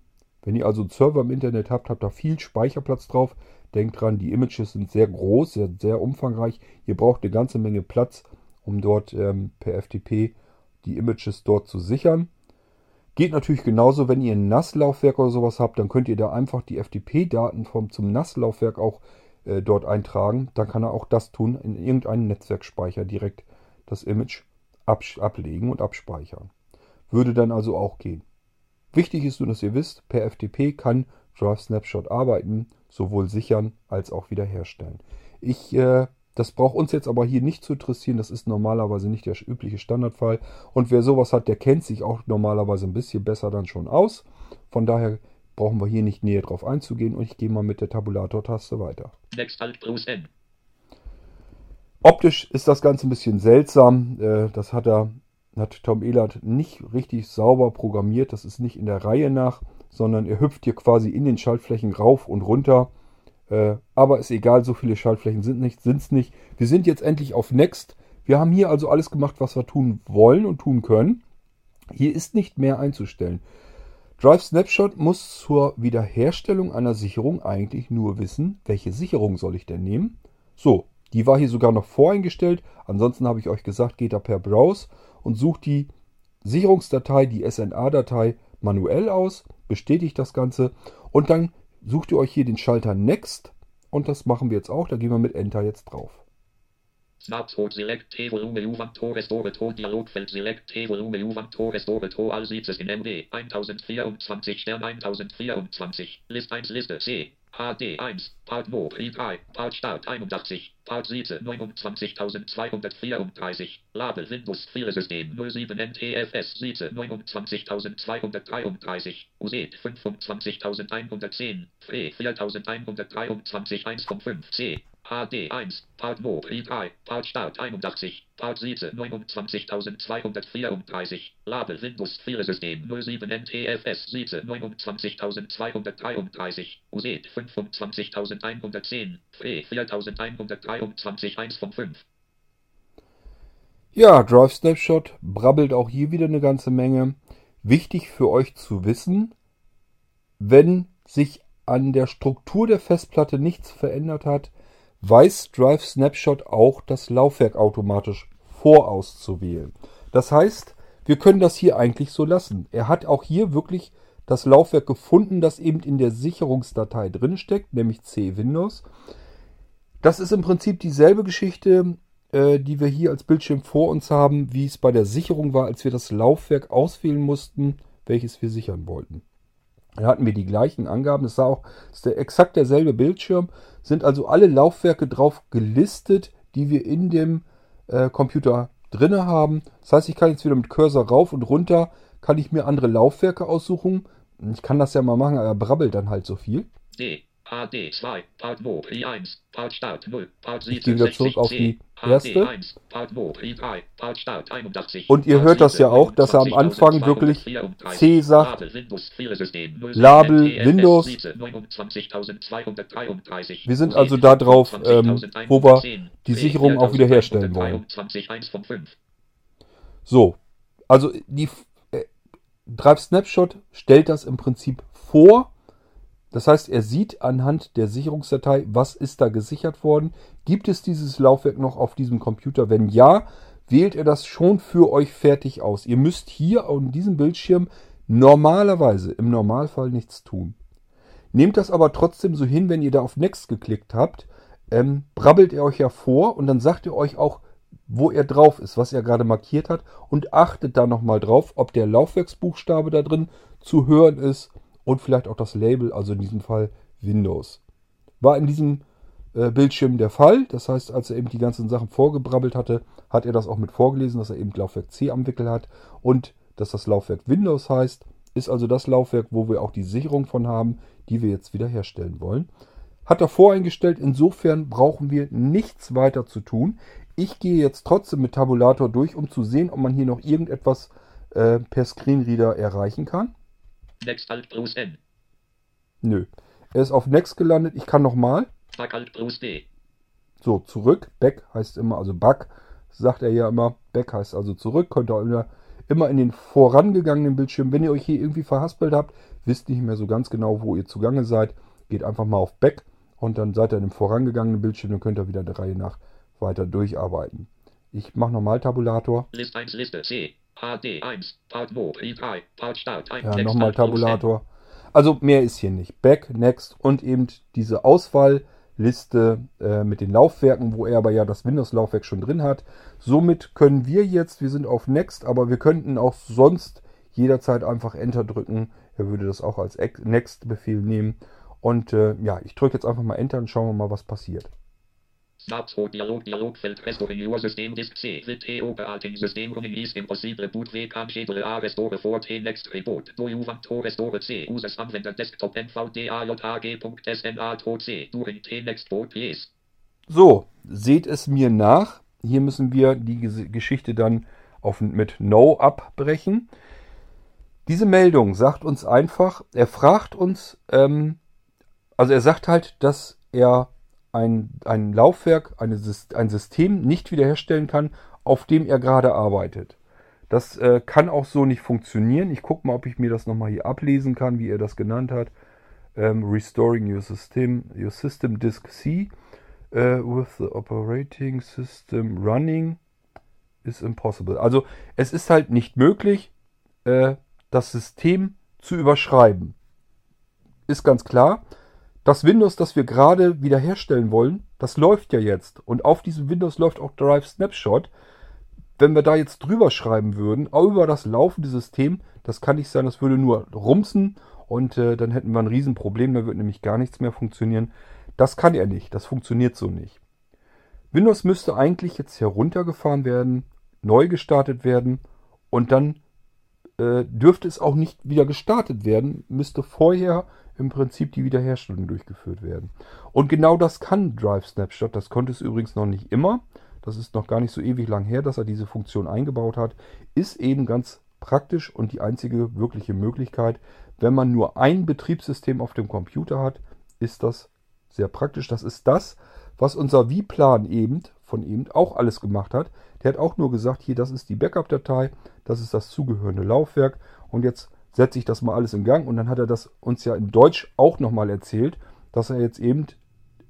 Wenn ihr also einen Server im Internet habt, habt da viel Speicherplatz drauf. Denkt dran, die Images sind sehr groß, sehr umfangreich. Ihr braucht eine ganze Menge Platz, um dort per FTP die Images dort zu sichern. Geht natürlich genauso, wenn ihr ein NAS-Laufwerk oder sowas habt, dann könnt ihr da einfach die FTP-Daten zum NAS-Laufwerk auch dort eintragen. Dann kann er auch das tun, in irgendeinen Netzwerkspeicher direkt das Image ablegen und abspeichern. Würde dann also auch gehen. Wichtig ist nur, dass ihr wisst, per FTP kann Drive Snapshot arbeiten, sowohl sichern als auch wiederherstellen. Das braucht uns jetzt aber hier nicht zu interessieren, das ist normalerweise nicht der übliche Standardfall. Und wer sowas hat, der kennt sich auch normalerweise ein bisschen besser dann schon aus. Von daher brauchen wir hier nicht näher drauf einzugehen und ich gehe mal mit der Tabulator-Taste weiter. Next, Alt, Plus, N. Optisch ist das Ganze ein bisschen seltsam, das hat Tom Ehlert nicht richtig sauber programmiert, das ist nicht in der Reihe nach, sondern er hüpft hier quasi in den Schaltflächen rauf und runter. Aber ist egal, so viele Schaltflächen sind es nicht. Wir sind jetzt endlich auf Next. Wir haben hier also alles gemacht, was wir tun wollen und tun können. Hier ist nicht mehr einzustellen. Drive Snapshot muss zur Wiederherstellung einer Sicherung eigentlich nur wissen, welche Sicherung soll ich denn nehmen. So, die war hier sogar noch voreingestellt. Ansonsten habe ich euch gesagt, geht da per Browse und sucht die Sicherungsdatei, die SNA-Datei manuell aus, bestätigt das Ganze und dann sucht ihr euch hier den Schalter Next und das machen wir jetzt auch. Da gehen wir mit Enter jetzt drauf. Snapshot Select Volume U Vector Restore To Dialogfeld Select Volume U Vector Restore To All Sitzes in MB 1024 Stern 1024 List 1 Liste C HD1 Part No Pri 3 Part Start 81 Part Sitze 29234 Label Windows Filesystem 07 NTFS Sitze 29233 USET 25110 Fre 4123 1,5 C HD1, Part No, Pri3, Part Start 81, Part Sitze 29234, Label Windows Filesystem 07 NTFS Sitze 29233, USET 25110, Fre 4123 1,5. Ja, Drive Snapshot brabbelt auch hier wieder eine ganze Menge. Wichtig für euch zu wissen, wenn sich an der Struktur der Festplatte nichts verändert hat, weiß Drive Snapshot auch, das Laufwerk automatisch vorauszuwählen. Das heißt, wir können das hier eigentlich so lassen. Er hat auch hier wirklich das Laufwerk gefunden, das eben in der Sicherungsdatei drin steckt, nämlich C-Windows. Das ist im Prinzip dieselbe Geschichte, die wir hier als Bildschirm vor uns haben, wie es bei der Sicherung war, als wir das Laufwerk auswählen mussten, welches wir sichern wollten. Da hatten wir die gleichen Angaben. Das ist exakt derselbe Bildschirm. Sind also alle Laufwerke drauf gelistet, die wir in dem Computer drin haben. Das heißt, ich kann jetzt wieder mit Cursor rauf und runter, kann ich mir andere Laufwerke aussuchen. Ich kann das ja mal machen, aber er brabbelt dann halt so viel. AD2, Part 2, Pri 1, Part Start 0, Part 7, ich gehe wieder zurück auf die erste. AD1, Part 2, Pri 3, Part Start 81, und ihr hört das ja auch, dass er am Anfang wirklich C sagt, Label Windows. Wir sind also da drauf, wo wir die Sicherung auch wieder herstellen wollen. So, also die Drive Snapshot stellt das im Prinzip vor. Das heißt, er sieht anhand der Sicherungsdatei, was ist da gesichert worden. Gibt es dieses Laufwerk noch auf diesem Computer? Wenn ja, wählt er das schon für euch fertig aus. Ihr müsst hier an diesem Bildschirm normalerweise, im Normalfall nichts tun. Nehmt das aber trotzdem so hin, wenn ihr da auf Next geklickt habt, brabbelt er euch ja vor und dann sagt er euch auch, wo er drauf ist, was er gerade markiert hat, und achtet da nochmal drauf, ob der Laufwerksbuchstabe da drin zu hören ist. Und vielleicht auch das Label, also in diesem Fall Windows. War in diesem Bildschirm der Fall. Das heißt, als er eben die ganzen Sachen vorgebrabbelt hatte, hat er das auch mit vorgelesen, dass er eben Laufwerk C am Wickel hat. Und dass das Laufwerk Windows heißt, ist also das Laufwerk, wo wir auch die Sicherung von haben, die wir jetzt wieder herstellen wollen. Hat er voreingestellt, insofern brauchen wir nichts weiter zu tun. Ich gehe jetzt trotzdem mit Tabulator durch, um zu sehen, ob man hier noch irgendetwas per Screenreader erreichen kann. Next Alt Plus N. Nö. Er ist auf Next gelandet. Ich kann nochmal. Back Alt Plus D. So, zurück. Back heißt immer, also Back sagt er ja immer. Back heißt also zurück. Könnt ihr immer in den vorangegangenen Bildschirm. Wenn ihr euch hier irgendwie verhaspelt habt, wisst nicht mehr so ganz genau, wo ihr zugange seid. Geht einfach mal auf Back und dann seid ihr in dem vorangegangenen Bildschirm. Dann könnt ihr wieder der Reihe nach weiter durcharbeiten. Ich mache nochmal Tabulator. List 1, Liste C. AD1, Part 2, I3, Part Start 1, ja, nochmal Tabulator. Also mehr ist hier nicht. Back, Next und eben diese Auswahlliste mit den Laufwerken, wo er aber ja das Windows-Laufwerk schon drin hat. Somit können wir jetzt, wir sind auf Next, aber wir könnten auch sonst jederzeit einfach Enter drücken. Er würde das auch als Next-Befehl nehmen. Und ja, ich drücke jetzt einfach mal Enter und schauen wir mal, was passiert. Dialogfeld Restore Your System Disk C with EO Bealting System Running is Impossible Boot V Can Schedule A Restore 4T Next Report Do You Want To Restore C Uses Anwender Desktop NVDAJAG.SNA2C During T Next Boot Please. So, seht es mir nach. Hier müssen wir die Geschichte dann mit No abbrechen. Diese Meldung sagt uns einfach, er fragt uns, also er sagt halt, dass er ein Laufwerk, ein System nicht wiederherstellen kann, auf dem er gerade arbeitet. Das kann auch so nicht funktionieren. Ich gucke mal, ob ich mir das nochmal hier ablesen kann, wie er das genannt hat. Restoring your system disk C with the operating system running is impossible. Also es ist halt nicht möglich, das System zu überschreiben. Ist ganz klar. Das Windows, das wir gerade wiederherstellen wollen, das läuft ja jetzt. Und auf diesem Windows läuft auch Drive Snapshot. Wenn wir da jetzt drüber schreiben würden, über das laufende System, das kann nicht sein, das würde nur rumsen. Und dann hätten wir ein Riesenproblem, da würde nämlich gar nichts mehr funktionieren. Das kann er nicht, das funktioniert so nicht. Windows müsste eigentlich jetzt heruntergefahren werden, neu gestartet werden. Und dann dürfte es auch nicht wieder gestartet werden, müsste vorher im Prinzip die Wiederherstellung durchgeführt werden. Und genau das kann Drive Snapshot. Das konnte es übrigens noch nicht immer. Das ist noch gar nicht so ewig lang her, dass er diese Funktion eingebaut hat. Ist eben ganz praktisch und die einzige wirkliche Möglichkeit. Wenn man nur ein Betriebssystem auf dem Computer hat, ist das sehr praktisch. Das ist das, was unser Wieplan eben von eben auch alles gemacht hat. Der hat auch nur gesagt, hier, das ist die Backup-Datei, das ist das zugehörende Laufwerk und jetzt setze ich das mal alles in Gang. Und dann hat er das uns ja in Deutsch auch nochmal erzählt, dass er jetzt eben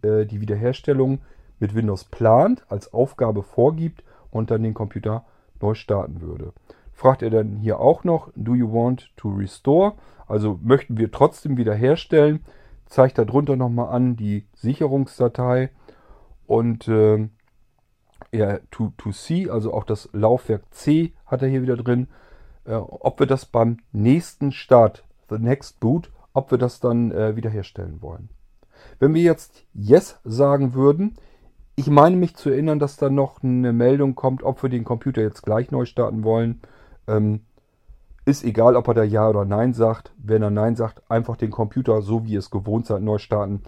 die Wiederherstellung mit Windows plant, als Aufgabe vorgibt und dann den Computer neu starten würde. Fragt er dann hier auch noch, do you want to restore? Also möchten wir trotzdem wiederherstellen. Zeigt darunter nochmal an die Sicherungsdatei und to C, also auch das Laufwerk C hat er hier wieder drin. Ob wir das beim nächsten Start, the next boot, ob wir das dann wiederherstellen wollen. Wenn wir jetzt Yes sagen würden, ich meine mich zu erinnern, dass dann noch eine Meldung kommt, ob wir den Computer jetzt gleich neu starten wollen. Ist egal, ob er da Ja oder Nein sagt. Wenn er Nein sagt, einfach den Computer, so wie ihr es gewohnt seid, neu starten.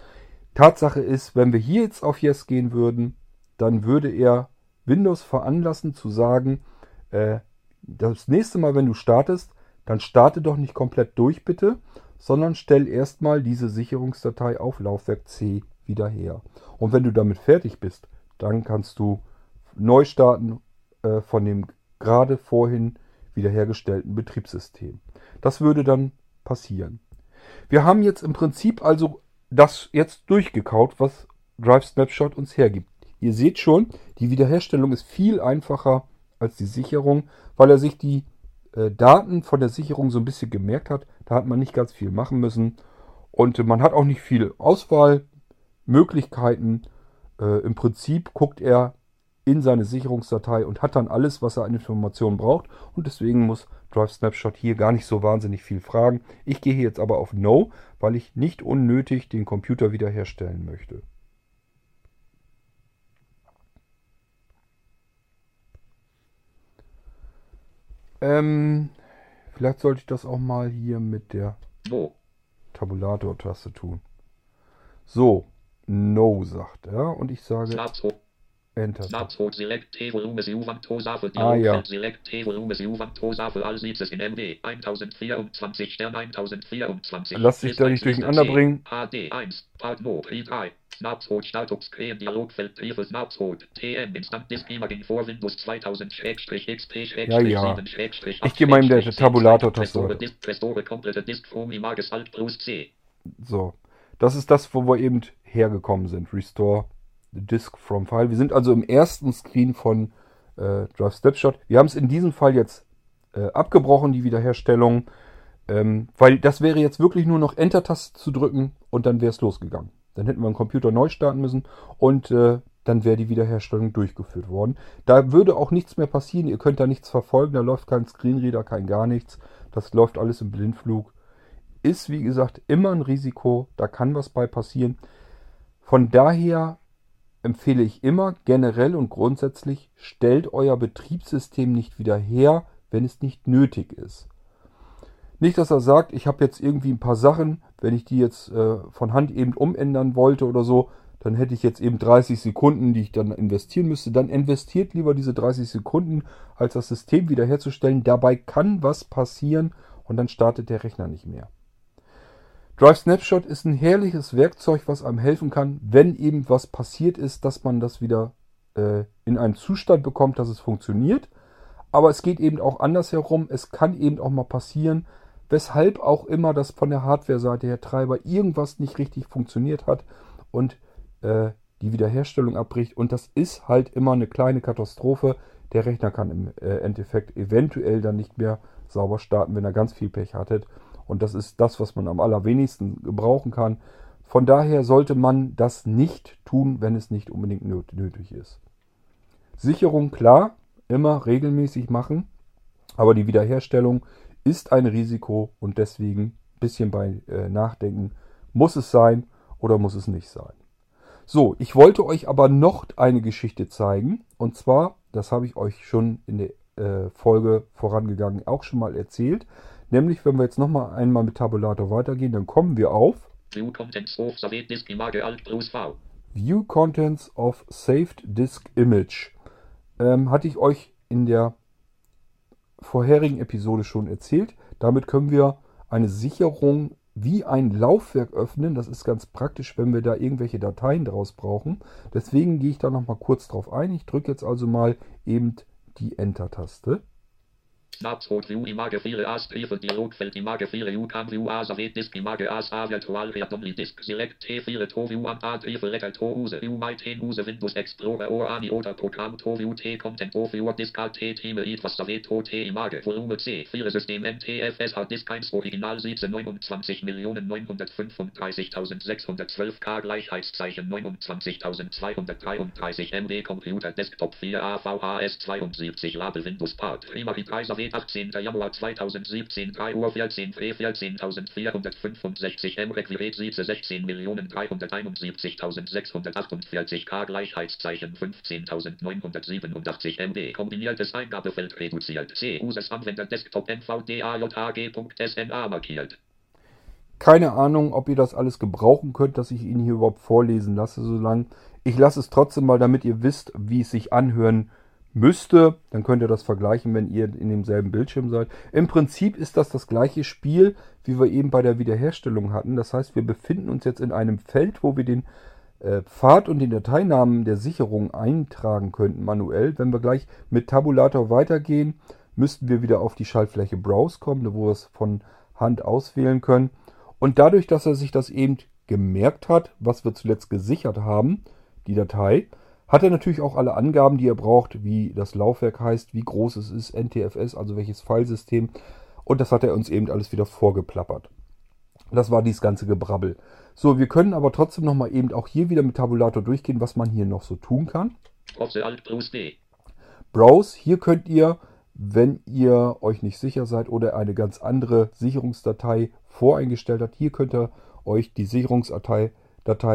Tatsache ist, wenn wir hier jetzt auf Yes gehen würden, dann würde er Windows veranlassen zu sagen, das nächste Mal, wenn du startest, dann starte doch nicht komplett durch, bitte, sondern stell erstmal diese Sicherungsdatei auf Laufwerk C wieder her. Und wenn du damit fertig bist, dann kannst du neu starten von dem gerade vorhin wiederhergestellten Betriebssystem. Das würde dann passieren. Wir haben jetzt im Prinzip also das jetzt durchgekaut, was Drive Snapshot uns hergibt. Ihr seht schon, die Wiederherstellung ist viel einfacher als die Sicherung, weil er sich die Daten von der Sicherung so ein bisschen gemerkt hat. Da hat man nicht ganz viel machen müssen und man hat auch nicht viel Auswahl. Möglichkeiten. Im Prinzip guckt er in seine Sicherungsdatei und hat dann alles, was er an Informationen braucht. Und deswegen muss Drive Snapshot hier gar nicht so wahnsinnig viel fragen. Ich gehe hier jetzt aber auf No, weil ich nicht unnötig den Computer wiederherstellen möchte. Vielleicht sollte ich das auch mal hier mit der Tabulator-Taste tun. So, No sagt er und ich sage Enter. Ah ja. Lass dich da nicht durcheinander bringen. Snapshot Statuscreen Dialogfeld Briefe Snapshot TM Instant Disk Imaging vor Windows 2000-XP-7-8. Ich gehe mal in der Tabulator-Taste. So. Das ist das, wo wir eben hergekommen sind. Restore the Disk from File. Wir sind also im ersten Screen von Drive Snapshot. Wir haben es in diesem Fall jetzt abgebrochen, die Wiederherstellung. Weil das wäre jetzt wirklich nur noch Enter-Taste zu drücken und dann wäre es losgegangen. Dann hätten wir den Computer neu starten müssen und dann wäre die Wiederherstellung durchgeführt worden. Da würde auch nichts mehr passieren. Ihr könnt da nichts verfolgen. Da läuft kein Screenreader, kein gar nichts. Das läuft alles im Blindflug. Ist, wie gesagt, immer ein Risiko, da kann was bei passieren. Von daher empfehle ich immer generell und grundsätzlich, stellt euer Betriebssystem nicht wieder her, wenn es nicht nötig ist. Nicht, dass er sagt, ich habe jetzt irgendwie ein paar Sachen, wenn ich die jetzt von Hand eben umändern wollte oder so, dann hätte ich jetzt eben 30 Sekunden, die ich dann investieren müsste. Dann investiert lieber diese 30 Sekunden, als das System wiederherzustellen. Dabei kann was passieren und dann startet der Rechner nicht mehr. Drive Snapshot ist ein herrliches Werkzeug, was einem helfen kann, wenn eben was passiert ist, dass man das wieder in einen Zustand bekommt, dass es funktioniert. Aber es geht eben auch andersherum. Es kann eben auch mal passieren, weshalb auch immer das von der Hardware-Seite her Treiber irgendwas nicht richtig funktioniert hat und die Wiederherstellung abbricht. Und das ist halt immer eine kleine Katastrophe. Der Rechner kann im Endeffekt eventuell dann nicht mehr sauber starten, wenn er ganz viel Pech hattet. Und das ist das, was man am allerwenigsten gebrauchen kann. Von daher sollte man das nicht tun, wenn es nicht unbedingt nötig ist. Sicherung, klar, immer regelmäßig machen. Aber die Wiederherstellung ist ein Risiko und deswegen ein bisschen bei Nachdenken. Muss es sein oder muss es nicht sein? So, ich wollte euch aber noch eine Geschichte zeigen. Und zwar, das habe ich euch schon in der Folge vorangegangen auch schon mal erzählt. Nämlich, wenn wir jetzt nochmal einmal mit Tabulator weitergehen, dann kommen wir auf View Contents of Saved Disk Image Alt plus V. View Contents of Saved Disk Image. Hatte ich euch in der vorherigen Episode schon erzählt. Damit können wir eine Sicherung wie ein Laufwerk öffnen. Das ist ganz praktisch, wenn wir da irgendwelche Dateien draus brauchen. Deswegen gehe ich da nochmal kurz drauf ein. Ich drücke jetzt also mal eben die Enter-Taste. Snapshot View Image 4 as T4 Dialogfeld Image 4 You can view as a disk Image as a virtual read-only disk Select T4 to view an a T4 record to use You might use Windows Explorer or any other program to view T content of your disk at T team it was a veto T Image Volume C4 System NTFS hat disk 1 Original 29.935.612 K Gleichheitszeichen 29.233 MD Computer Desktop 4 AVHS 72 Label Windows Part Primary Kaiser 18. Januar 2017 3:14 14.465 M Requisit 16.371.648 K Gleichheitszeichen 15.987 MB Kombiniertes Eingabefeld reduziert C Uses Anwender Desktop NVDAJHG.SNA markiert. Keine Ahnung, ob ihr das alles gebrauchen könnt, dass ich Ihnen hier überhaupt vorlesen lasse, solange. Ich lasse es trotzdem mal, damit ihr wisst, wie es sich anhören müsste, dann könnt ihr das vergleichen, wenn ihr in demselben Bildschirm seid. Im Prinzip ist das das gleiche Spiel, wie wir eben bei der Wiederherstellung hatten. Das heißt, wir befinden uns jetzt in einem Feld, wo wir den Pfad und den Dateinamen der Sicherung eintragen könnten manuell. Wenn wir gleich mit Tabulator weitergehen, müssten wir wieder auf die Schaltfläche Browse kommen, wo wir es von Hand auswählen können. Und dadurch, dass er sich das eben gemerkt hat, was wir zuletzt gesichert haben, die Datei, hat er natürlich auch alle Angaben, die er braucht, wie das Laufwerk heißt, wie groß es ist, NTFS, also welches Filesystem. Und das hat er uns eben alles wieder vorgeplappert. Das war dieses ganze Gebrabbel. So, wir können aber trotzdem nochmal eben auch hier wieder mit Tabulator durchgehen, was man hier noch so tun kann. Browse, hier könnt ihr, wenn ihr euch nicht sicher seid oder eine ganz andere Sicherungsdatei voreingestellt habt, hier könnt ihr euch die Sicherungsdatei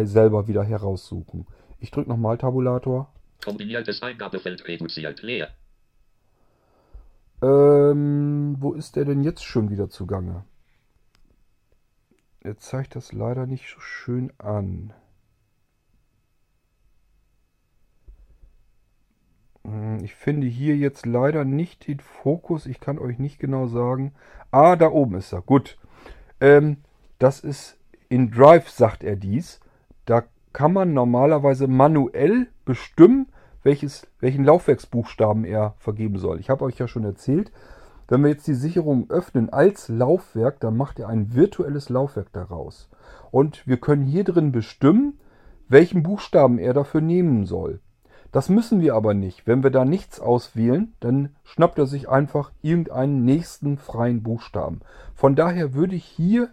selber wieder heraussuchen. Ich drücke nochmal Tabulator. Kombiniertes Eingabefeld reduziert leer. Wo ist der denn jetzt schon wieder zugange? Er zeigt das leider nicht so schön an. Ich finde hier jetzt leider nicht den Fokus. Ich kann euch nicht genau sagen. Ah, da oben ist er. Gut. Das ist in Drive, sagt er dies. Da kann man normalerweise manuell bestimmen, welchen Laufwerksbuchstaben er vergeben soll. Ich habe euch ja schon erzählt, wenn wir jetzt die Sicherung öffnen als Laufwerk, dann macht er ein virtuelles Laufwerk daraus. Und wir können hier drin bestimmen, welchen Buchstaben er dafür nehmen soll. Das müssen wir aber nicht. Wenn wir da nichts auswählen, dann schnappt er sich einfach irgendeinen nächsten freien Buchstaben. Von daher würde ich hier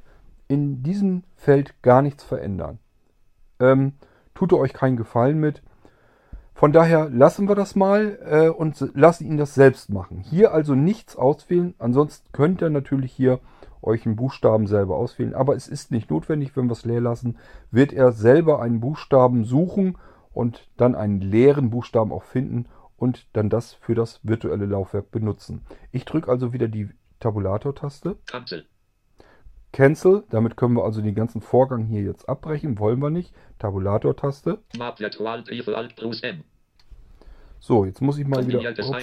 in diesem Feld gar nichts verändern. Tut ihr euch keinen Gefallen mit. Von daher lassen wir das mal und lassen ihn das selbst machen. Hier also nichts auswählen, ansonsten könnt ihr natürlich hier euch einen Buchstaben selber auswählen, aber es ist nicht notwendig, wenn wir es leer lassen, wird er selber einen Buchstaben suchen und dann einen leeren Buchstaben auch finden und dann das für das virtuelle Laufwerk benutzen. Ich drücke also wieder die Tabulator-Taste. Cancel, damit können wir also den ganzen Vorgang hier jetzt abbrechen, wollen wir nicht. Tabulator-Taste. So, jetzt muss ich mal wieder... Ja, jetzt wollte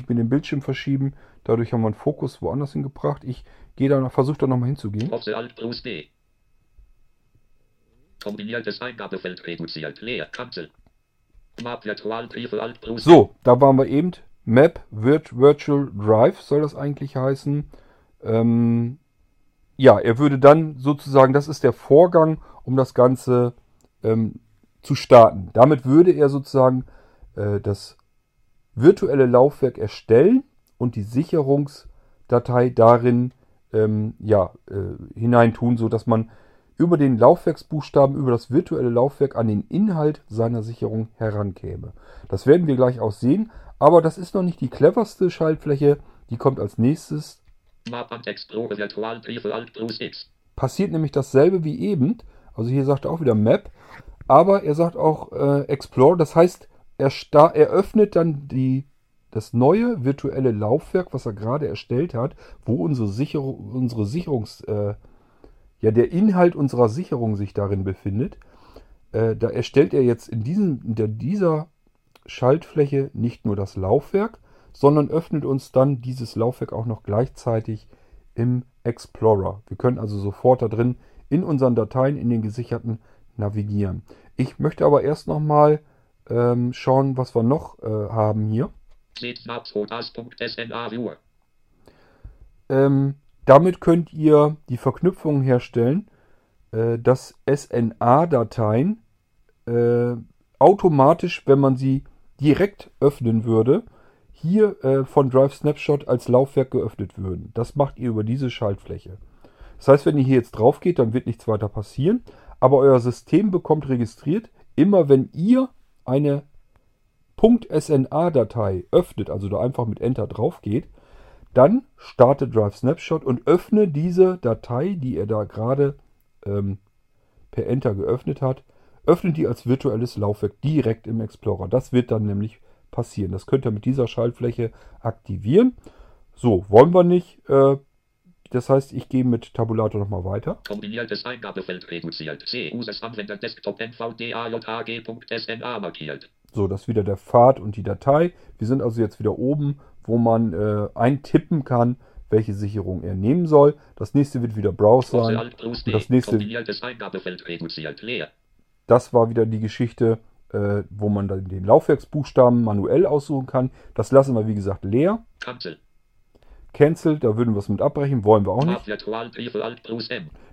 ich mir den Bildschirm verschieben, dadurch haben wir einen Fokus woanders hingebracht. Ich gehe da noch, versuche da nochmal hinzugehen. Kombiniertes Eingabefeld reduziert, leer, Cancel. So, da waren wir eben... Map Virtual Drive soll das eigentlich heißen. Ja, er würde dann sozusagen, das ist der Vorgang, um das Ganze zu starten. Damit würde er sozusagen das virtuelle Laufwerk erstellen und die Sicherungsdatei darin hineintun, sodass man über den Laufwerksbuchstaben, über das virtuelle Laufwerk an den Inhalt seiner Sicherung herankäme. Das werden wir gleich auch sehen. Aber das ist noch nicht die cleverste Schaltfläche, die kommt als nächstes. Passiert nämlich dasselbe wie eben. Also hier sagt er auch wieder Map, aber er sagt auch Explore. Das heißt, er öffnet dann das neue virtuelle Laufwerk, was er gerade erstellt hat, wo der Inhalt unserer Sicherung sich darin befindet. Da erstellt er jetzt in dieser Schaltfläche nicht nur das Laufwerk, sondern öffnet uns dann dieses Laufwerk auch noch gleichzeitig im Explorer. Wir können also sofort da drin in unseren Dateien, in den gesicherten, navigieren. Ich möchte aber erst nochmal schauen, was wir noch haben hier. Damit könnt ihr die Verknüpfung herstellen, dass SNA-Dateien automatisch, wenn man sie direkt öffnen würde, hier von Drive Snapshot als Laufwerk geöffnet würden. Das macht ihr über diese Schaltfläche. Das heißt, wenn ihr hier jetzt drauf geht, dann wird nichts weiter passieren, aber euer System bekommt registriert, immer wenn ihr eine .sna-Datei öffnet, also da einfach mit Enter drauf geht, dann starte Drive Snapshot und öffne diese Datei, die ihr da gerade per Enter geöffnet hat, öffnet die als virtuelles Laufwerk direkt im Explorer. Das wird dann nämlich passieren. Das könnt ihr mit dieser Schaltfläche aktivieren. So, wollen wir nicht. Das heißt, ich gehe mit Tabulator nochmal weiter. Kombiniertes Eingabefeld reduziert. CU des Anwender Desktop nvdajg.sna markiert. So, das ist wieder der Pfad und die Datei. Wir sind also jetzt wieder oben, wo man eintippen kann, welche Sicherung er nehmen soll. Das nächste wird wieder Browse sein. Und das nächste. Kombiniertes Eingabefeld reduziert. Leer. Das war wieder die Geschichte, wo man dann den Laufwerksbuchstaben manuell aussuchen kann. Das lassen wir, wie gesagt, leer. Cancel, da würden wir es mit abbrechen, wollen wir auch nicht.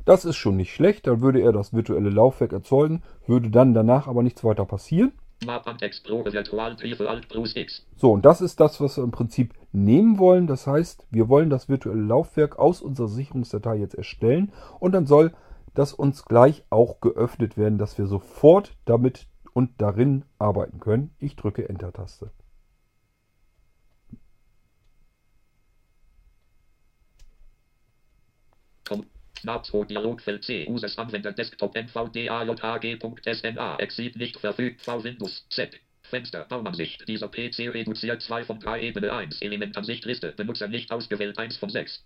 Das ist schon nicht schlecht, dann würde er das virtuelle Laufwerk erzeugen, würde dann danach aber nichts weiter passieren. So, und das ist das, was wir im Prinzip nehmen wollen. Das heißt, wir wollen das virtuelle Laufwerk aus unserer Sicherungsdatei jetzt erstellen und dann soll das uns gleich auch geöffnet werden, dass wir sofort damit und darin arbeiten können. Ich drücke Enter-Taste. Dialogfeld C. Uses Anwender Desktop nvdajg.sna. Exit nicht verfügt. Windows Z. Fenster. Baumansicht. Dieser PC reduziert 2 von 3 Ebene 1. Elementansicht Liste. Benutzer nicht ausgewählt 1 von 6.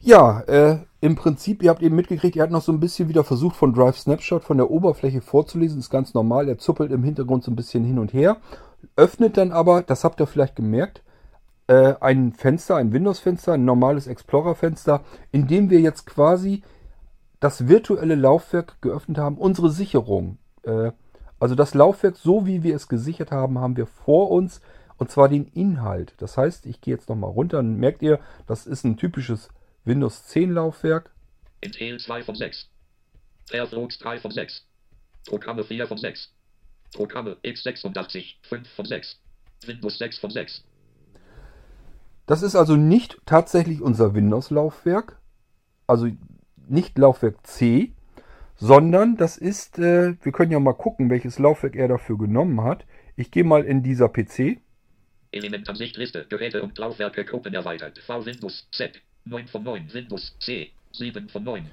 Ja, im Prinzip, ihr habt eben mitgekriegt, er hat noch so ein bisschen wieder versucht, von Drive Snapshot von der Oberfläche vorzulesen. Ist ganz normal, er zuppelt im Hintergrund so ein bisschen hin und her. Öffnet dann aber, das habt ihr vielleicht gemerkt, ein Fenster, ein Windows-Fenster, ein normales Explorer-Fenster, in dem wir jetzt quasi das virtuelle Laufwerk geöffnet haben, unsere Sicherung. Also das Laufwerk, so wie wir es gesichert haben, haben wir vor uns. Und zwar den Inhalt. Das heißt, ich gehe jetzt nochmal runter und merkt ihr, das ist ein typisches Windows 10 Laufwerk. Intel 2 von 6. Airflux 3 von 6. Programme 4 von 6. Programme x86 5 von 6. Windows 6 von 6. Das ist also nicht tatsächlich unser Windows-Laufwerk. Also nicht Laufwerk C, sondern das ist, wir können ja mal gucken, welches Laufwerk er dafür genommen hat. Ich gehe mal in dieser PC. Elementansicht Liste, Geräte und Laufwerke Gruppen erweitert. V-Windows Z. 9 von 9, Windows C, 7 von 9.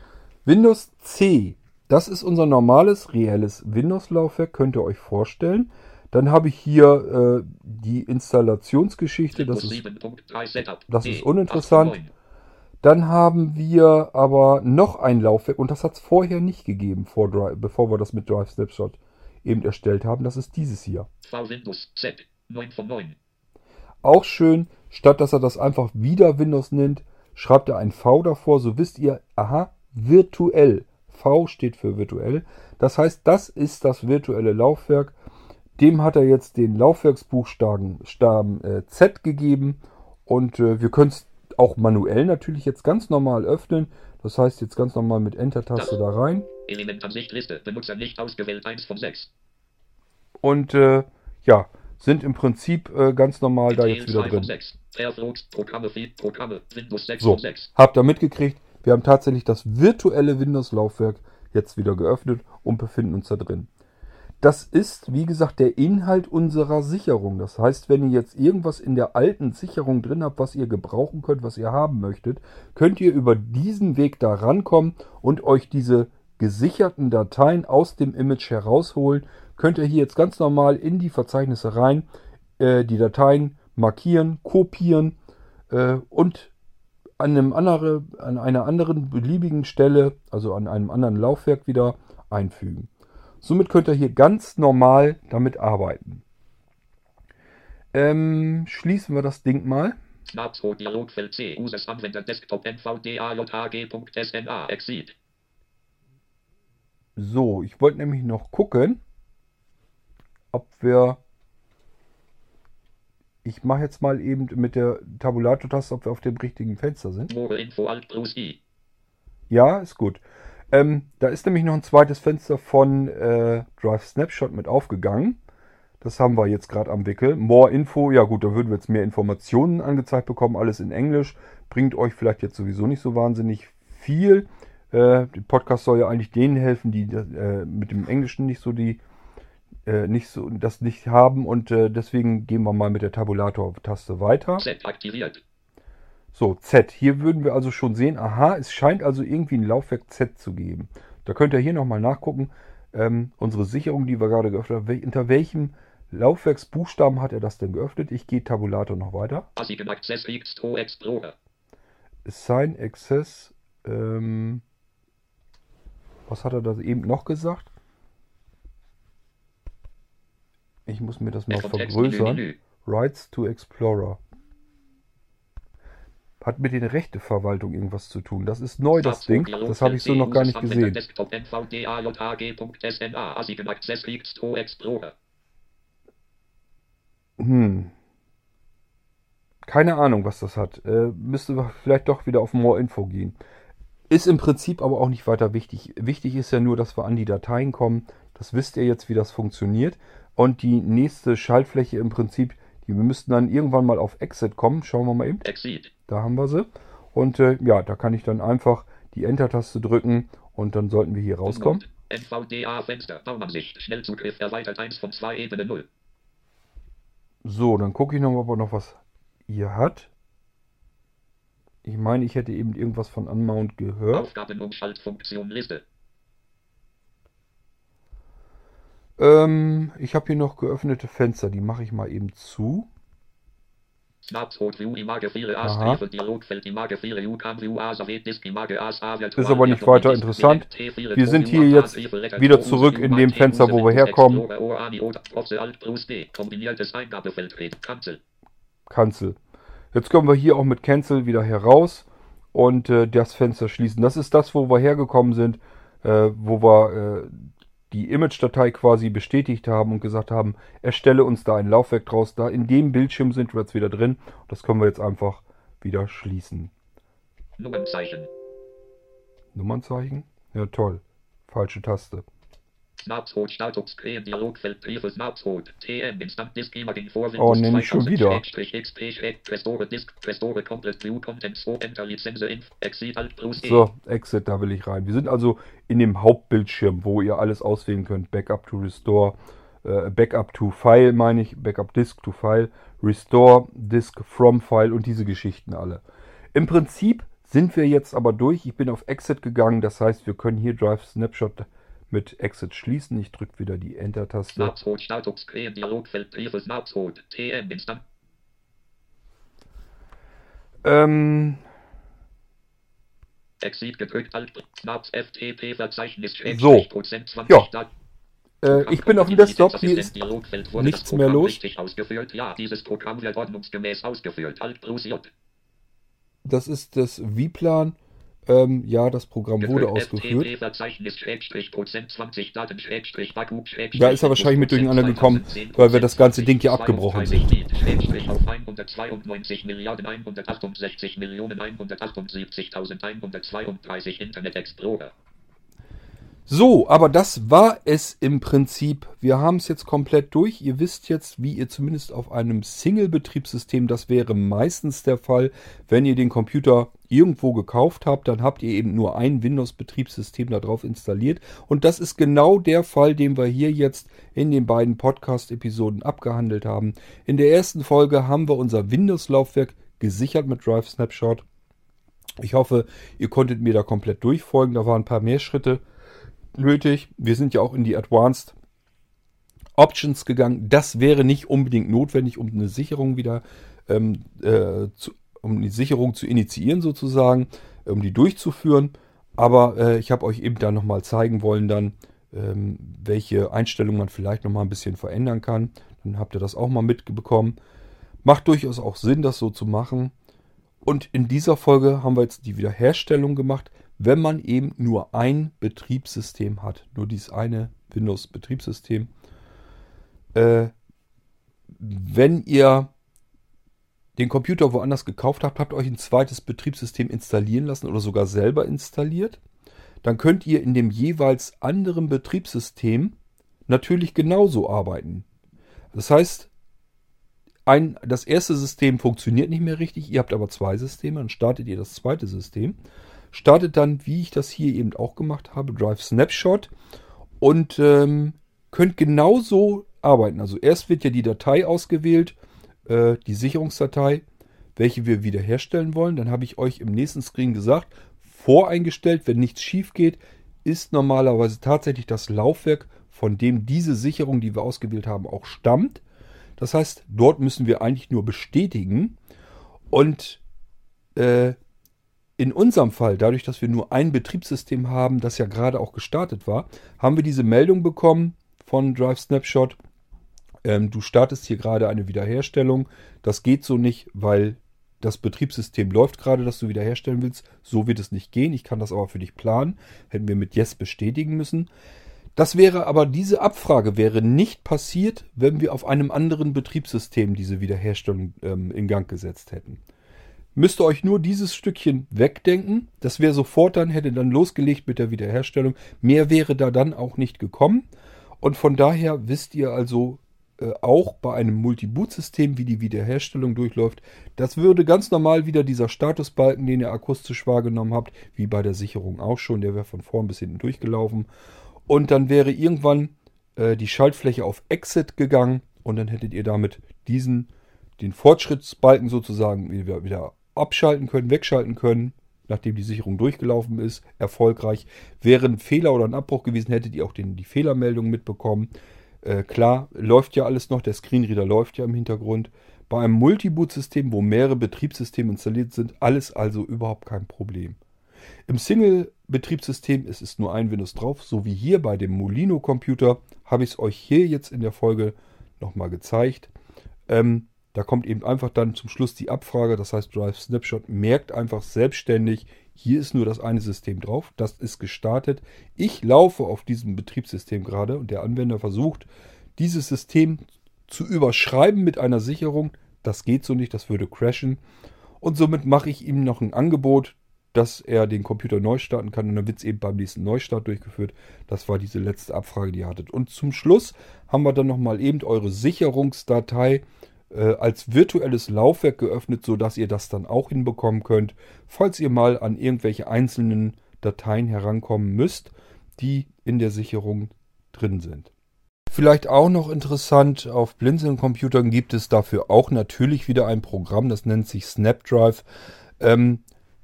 Windows C, das ist unser normales, reelles Windows-Laufwerk, könnt ihr euch vorstellen. Dann habe ich hier die Installationsgeschichte, das ist uninteressant. Dann haben wir aber noch ein Laufwerk und das hat es vorher nicht gegeben, bevor wir das mit Drive Snapshot eben erstellt haben. Das ist dieses hier. Windows Z, 9 von 9. Auch schön, statt dass er das einfach wieder Windows nennt, schreibt er ein V davor, so wisst ihr, aha, virtuell. V steht für virtuell. Das heißt, das ist das virtuelle Laufwerk. Dem hat er jetzt den Laufwerksbuchstaben Z gegeben. Und wir können es auch manuell natürlich jetzt ganz normal öffnen. Das heißt, jetzt ganz normal mit Enter-Taste da rein. Elementansicht Liste, Benutzer nicht ausgewählt, 1 von 6. Und ja, sind im Prinzip ganz normal da jetzt wieder drin. So, habt ihr mitgekriegt, wir haben tatsächlich das virtuelle Windows-Laufwerk jetzt wieder geöffnet und befinden uns da drin. Das ist, wie gesagt, der Inhalt unserer Sicherung. Das heißt, wenn ihr jetzt irgendwas in der alten Sicherung drin habt, was ihr gebrauchen könnt, was ihr haben möchtet, könnt ihr über diesen Weg da rankommen und euch diese gesicherten Dateien aus dem Image herausholen. Könnt ihr hier jetzt ganz normal in die Verzeichnisse rein, die Dateien markieren, kopieren und an einer anderen beliebigen Stelle, also an einem anderen Laufwerk wieder einfügen. Somit könnt ihr hier ganz normal damit arbeiten. Schließen wir das Ding mal. Dialogfeld C, Anwender Desktop nvdajg.sna exit. So, ich wollte nämlich noch gucken. ob wir, ich mache jetzt mal eben mit der Tabulator-Taste, ob wir auf dem richtigen Fenster sind. Ja, ist gut. Da ist nämlich noch ein zweites Fenster von Drive Snapshot mit aufgegangen. Das haben wir jetzt gerade am Wickel. More Info, ja gut, da würden wir jetzt mehr Informationen angezeigt bekommen, alles in Englisch. Bringt euch vielleicht jetzt sowieso nicht so wahnsinnig viel. Der Podcast soll ja eigentlich denen helfen, die mit dem Englischen nicht so das nicht haben. Und deswegen gehen wir mal mit der Tabulator-Taste weiter. Z aktiviert. So, Z. Hier würden wir also schon sehen, aha, es scheint also irgendwie ein Laufwerk Z zu geben. Da könnt ihr hier nochmal nachgucken. Unsere Sicherung, die wir gerade geöffnet haben, unter welchem Laufwerksbuchstaben hat er das denn geöffnet? Ich gehe Tabulator noch weiter. Assign Access. Was hat er da eben noch gesagt? Ich muss mir das mal vergrößern. Rights to Explorer. Hat mit den Rechteverwaltung irgendwas zu tun. Das ist neu, das Ding. Das habe ich so noch gar nicht gesehen. Keine Ahnung, was das hat. Müsste wir vielleicht doch wieder auf More Info gehen. Ist im Prinzip aber auch nicht weiter wichtig. Wichtig ist ja nur, dass wir an die Dateien kommen. Das wisst ihr jetzt, wie das funktioniert. Und die nächste Schaltfläche im Prinzip, die wir müssten dann irgendwann mal auf Exit kommen. Schauen wir mal eben. Exit. Da haben wir sie. Und ja, da kann ich dann einfach die Enter-Taste drücken und dann sollten wir hier rauskommen. NVDA-Fenster, Baumansicht, Schnellzugriff erweitert 1 von 2 Ebene 0. So, dann gucke ich nochmal, ob er noch was hier hat. Ich meine, ich hätte eben irgendwas von Unmount gehört. Aufgabenumschaltfunktion Liste. Ich habe hier noch geöffnete Fenster, die mache ich mal eben zu. Ist aber nicht weiter interessant. Wir sind hier jetzt wieder zurück in dem Fenster, wo wir herkommen. Cancel. Jetzt können wir hier auch mit Cancel wieder heraus und das Fenster schließen. Das ist das, wo wir hergekommen sind, wo wir die Image-Datei quasi bestätigt haben und gesagt haben, erstelle uns da ein Laufwerk draus. Da in dem Bildschirm sind wir jetzt wieder drin. Das können wir jetzt einfach wieder schließen. Nummernzeichen. Nummernzeichen? Ja, toll. Falsche Taste. Snapshot, Statuscreen, Dialogfeld, Briefe, Snapshot, TM, Instant Disk, Imaging, Vorwind, oh, nehme ich schon wieder. So, Exit, da will ich rein. Wir sind also in dem Hauptbildschirm, wo ihr alles auswählen könnt. Backup to Restore, Backup to File meine ich, Backup Disk to File, Restore, Disk from File und diese Geschichten alle. Im Prinzip sind wir jetzt aber durch. Ich bin auf Exit gegangen, das heißt, wir können hier Drive Snapshot mit Exit schließen. Ich drücke wieder die Enter-Taste. Exit gedrückt, Alt, Snaps, FTP, Verzeichnis, so. Ja. Ich bin auf dem Desktop, hier ist nichts mehr los. Ja, dieses Programm wird ordnungsgemäß ausgeführt. Alt, Plus, J. Das ist das Wieplan. Ja, das Programm wurde ausgeführt. Da ist er wahrscheinlich mit durcheinander gekommen, weil wir das ganze Ding hier abgebrochen sind. So, aber das war es im Prinzip. Wir haben es jetzt komplett durch. Ihr wisst jetzt, wie ihr zumindest auf einem Single-Betriebssystem, das wäre meistens der Fall, wenn ihr den Computer irgendwo gekauft habt, dann habt ihr eben nur ein Windows-Betriebssystem da drauf installiert. Und das ist genau der Fall, den wir hier jetzt in den beiden Podcast-Episoden abgehandelt haben. In der ersten Folge haben wir unser Windows-Laufwerk gesichert mit Drive Snapshot. Ich hoffe, ihr konntet mir da komplett durchfolgen. Da waren ein paar mehr Schritte nötig. Wir sind ja auch in die Advanced Options gegangen. Das wäre nicht unbedingt notwendig, um eine Sicherung wieder um die Sicherung zu initiieren sozusagen, um die durchzuführen. Aber ich habe euch eben da nochmal zeigen wollen dann, welche Einstellungen man vielleicht nochmal ein bisschen verändern kann. Dann habt ihr das auch mal mitbekommen. Macht durchaus auch Sinn, das so zu machen. Und in dieser Folge haben wir jetzt die Wiederherstellung gemacht, wenn man eben nur ein Betriebssystem hat. Nur dieses eine Windows-Betriebssystem. wenn ihr den Computer woanders gekauft habt, habt euch ein zweites Betriebssystem installieren lassen oder sogar selber installiert, dann könnt ihr in dem jeweils anderen Betriebssystem natürlich genauso arbeiten. Das heißt, das erste System funktioniert nicht mehr richtig, ihr habt aber zwei Systeme, dann startet ihr das zweite System, startet dann, wie ich das hier eben auch gemacht habe, Drive Snapshot und könnt genauso arbeiten. Also erst wird ja die Datei ausgewählt, die Sicherungsdatei, welche wir wiederherstellen wollen. Dann habe ich euch im nächsten Screen gesagt, voreingestellt, wenn nichts schief geht, ist normalerweise tatsächlich das Laufwerk, von dem diese Sicherung, die wir ausgewählt haben, auch stammt. Das heißt, dort müssen wir eigentlich nur bestätigen. Und in unserem Fall, dadurch, dass wir nur ein Betriebssystem haben, das ja gerade auch gestartet war, haben wir diese Meldung bekommen von Drive Snapshot. Du startest hier gerade eine Wiederherstellung. Das geht so nicht, weil das Betriebssystem läuft gerade, das du wiederherstellen willst. So wird es nicht gehen. Ich kann das aber für dich planen. Hätten wir mit Yes bestätigen müssen. Das wäre aber, diese Abfrage wäre nicht passiert, wenn wir auf einem anderen Betriebssystem diese Wiederherstellung in Gang gesetzt hätten. Müsst ihr euch nur dieses Stückchen wegdenken. Das wäre sofort dann, hätte dann losgelegt mit der Wiederherstellung. Mehr wäre da dann auch nicht gekommen. Und von daher wisst ihr also auch bei einem Multi-Boot-System, wie die Wiederherstellung durchläuft. Das würde ganz normal wieder dieser Statusbalken, den ihr akustisch wahrgenommen habt, wie bei der Sicherung auch schon, der wäre von vorn bis hinten durchgelaufen. Und dann wäre irgendwann die Schaltfläche auf Exit gegangen und dann hättet ihr damit den Fortschrittsbalken sozusagen wieder abschalten können, wegschalten können, nachdem die Sicherung durchgelaufen ist, erfolgreich. Wäre ein Fehler oder ein Abbruch gewesen, hättet ihr auch die Fehlermeldung mitbekommen. Klar, läuft ja alles noch, der Screenreader läuft ja im Hintergrund. Bei einem Multiboot-System, wo mehrere Betriebssysteme installiert sind, alles also überhaupt kein Problem. Im Single-Betriebssystem ist es nur ein Windows drauf, so wie hier bei dem Molino-Computer, habe ich es euch hier jetzt in der Folge nochmal gezeigt. Da kommt eben einfach dann zum Schluss die Abfrage, das heißt Drive Snapshot merkt einfach selbstständig, hier ist nur das eine System drauf, das ist gestartet. Ich laufe auf diesem Betriebssystem gerade und der Anwender versucht, dieses System zu überschreiben mit einer Sicherung. Das geht so nicht, das würde crashen. Und somit mache ich ihm noch ein Angebot, dass er den Computer neu starten kann und dann wird es eben beim nächsten Neustart durchgeführt. Das war diese letzte Abfrage, die ihr hattet. Und zum Schluss haben wir dann nochmal eben eure Sicherungsdatei als virtuelles Laufwerk geöffnet, sodass ihr das dann auch hinbekommen könnt, falls ihr mal an irgendwelche einzelnen Dateien herankommen müsst, die in der Sicherung drin sind. Vielleicht auch noch interessant, auf Blinzeln-Computern gibt es dafür auch natürlich wieder ein Programm, das nennt sich SnapDrive.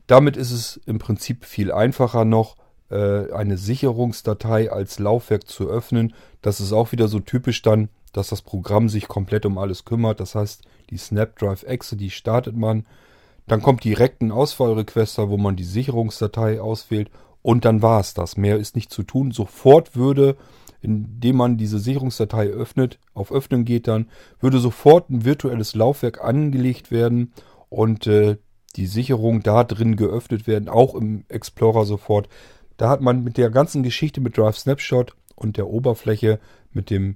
Damit ist es im Prinzip viel einfacher noch, eine Sicherungsdatei als Laufwerk zu öffnen. Das ist auch wieder so typisch dann, dass das Programm sich komplett um alles kümmert. Das heißt, die SnapDrive-Exe, die startet man. Dann kommt direkt ein Auswahlrequester, wo man die Sicherungsdatei auswählt. Und dann war es das. Mehr ist nicht zu tun. Sofort würde, indem man diese Sicherungsdatei öffnet, auf Öffnen geht dann, würde sofort ein virtuelles Laufwerk angelegt werden und die Sicherung da drin geöffnet werden, auch im Explorer sofort. Da hat man mit der ganzen Geschichte mit Drive Snapshot und der Oberfläche mit dem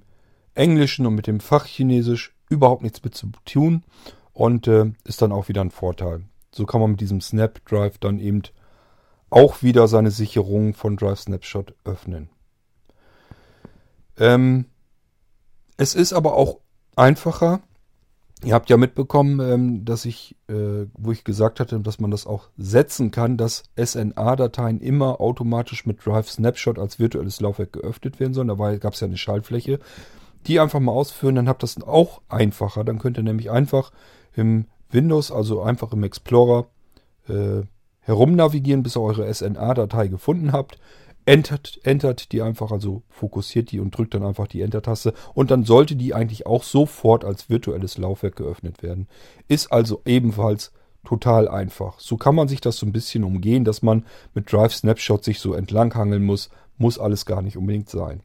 Englischen und mit dem Fachchinesisch überhaupt nichts mit zu tun und ist dann auch wieder ein Vorteil. So kann man mit diesem SnapDrive dann eben auch wieder seine Sicherungen von Drive Snapshot öffnen. Es ist aber auch einfacher. Ihr habt ja mitbekommen, dass ich, wo ich gesagt hatte, dass man das auch setzen kann, dass SNA-Dateien immer automatisch mit Drive Snapshot als virtuelles Laufwerk geöffnet werden sollen. Dabei gab es ja eine Schaltfläche. Die einfach mal ausführen, dann habt ihr das auch einfacher. Dann könnt ihr nämlich einfach im Windows, also einfach im Explorer, herumnavigieren, bis ihr eure SNA-Datei gefunden habt. Entert die einfach, also fokussiert die und drückt dann einfach die Enter-Taste. Und dann sollte die eigentlich auch sofort als virtuelles Laufwerk geöffnet werden. Ist also ebenfalls total einfach. So kann man sich das so ein bisschen umgehen, dass man mit Drive Snapshot sich so entlanghangeln muss. Muss alles gar nicht unbedingt sein.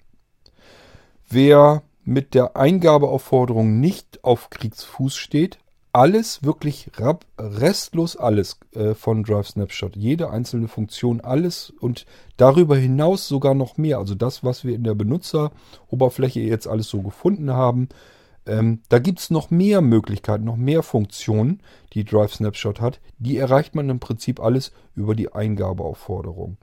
Wer mit der Eingabeaufforderung nicht auf Kriegsfuß steht, alles wirklich restlos alles von Drive Snapshot. Jede einzelne Funktion, alles und darüber hinaus sogar noch mehr. Also das, was wir in der Benutzeroberfläche jetzt alles so gefunden haben, da gibt es noch mehr Möglichkeiten, noch mehr Funktionen, die Drive Snapshot hat. Die erreicht man im Prinzip alles über die Eingabeaufforderung.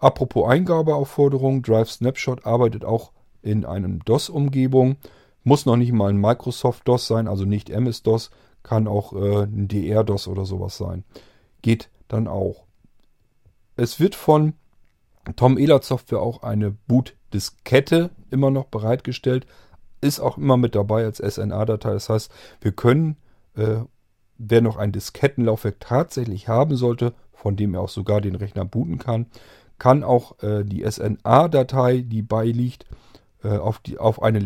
Apropos Eingabeaufforderung, Drive Snapshot arbeitet auch in einem DOS-Umgebung. Muss noch nicht mal ein Microsoft-DOS sein, also nicht MS-DOS. Kann auch ein DR-DOS oder sowas sein. Geht dann auch. Es wird von Tom Ehlert Software auch eine Boot-Diskette immer noch bereitgestellt. Ist auch immer mit dabei als SNA-Datei. Das heißt, wir können, wer noch ein Diskettenlaufwerk tatsächlich haben sollte, von dem er auch sogar den Rechner booten kann, kann auch die SNA-Datei, die beiliegt, auf eine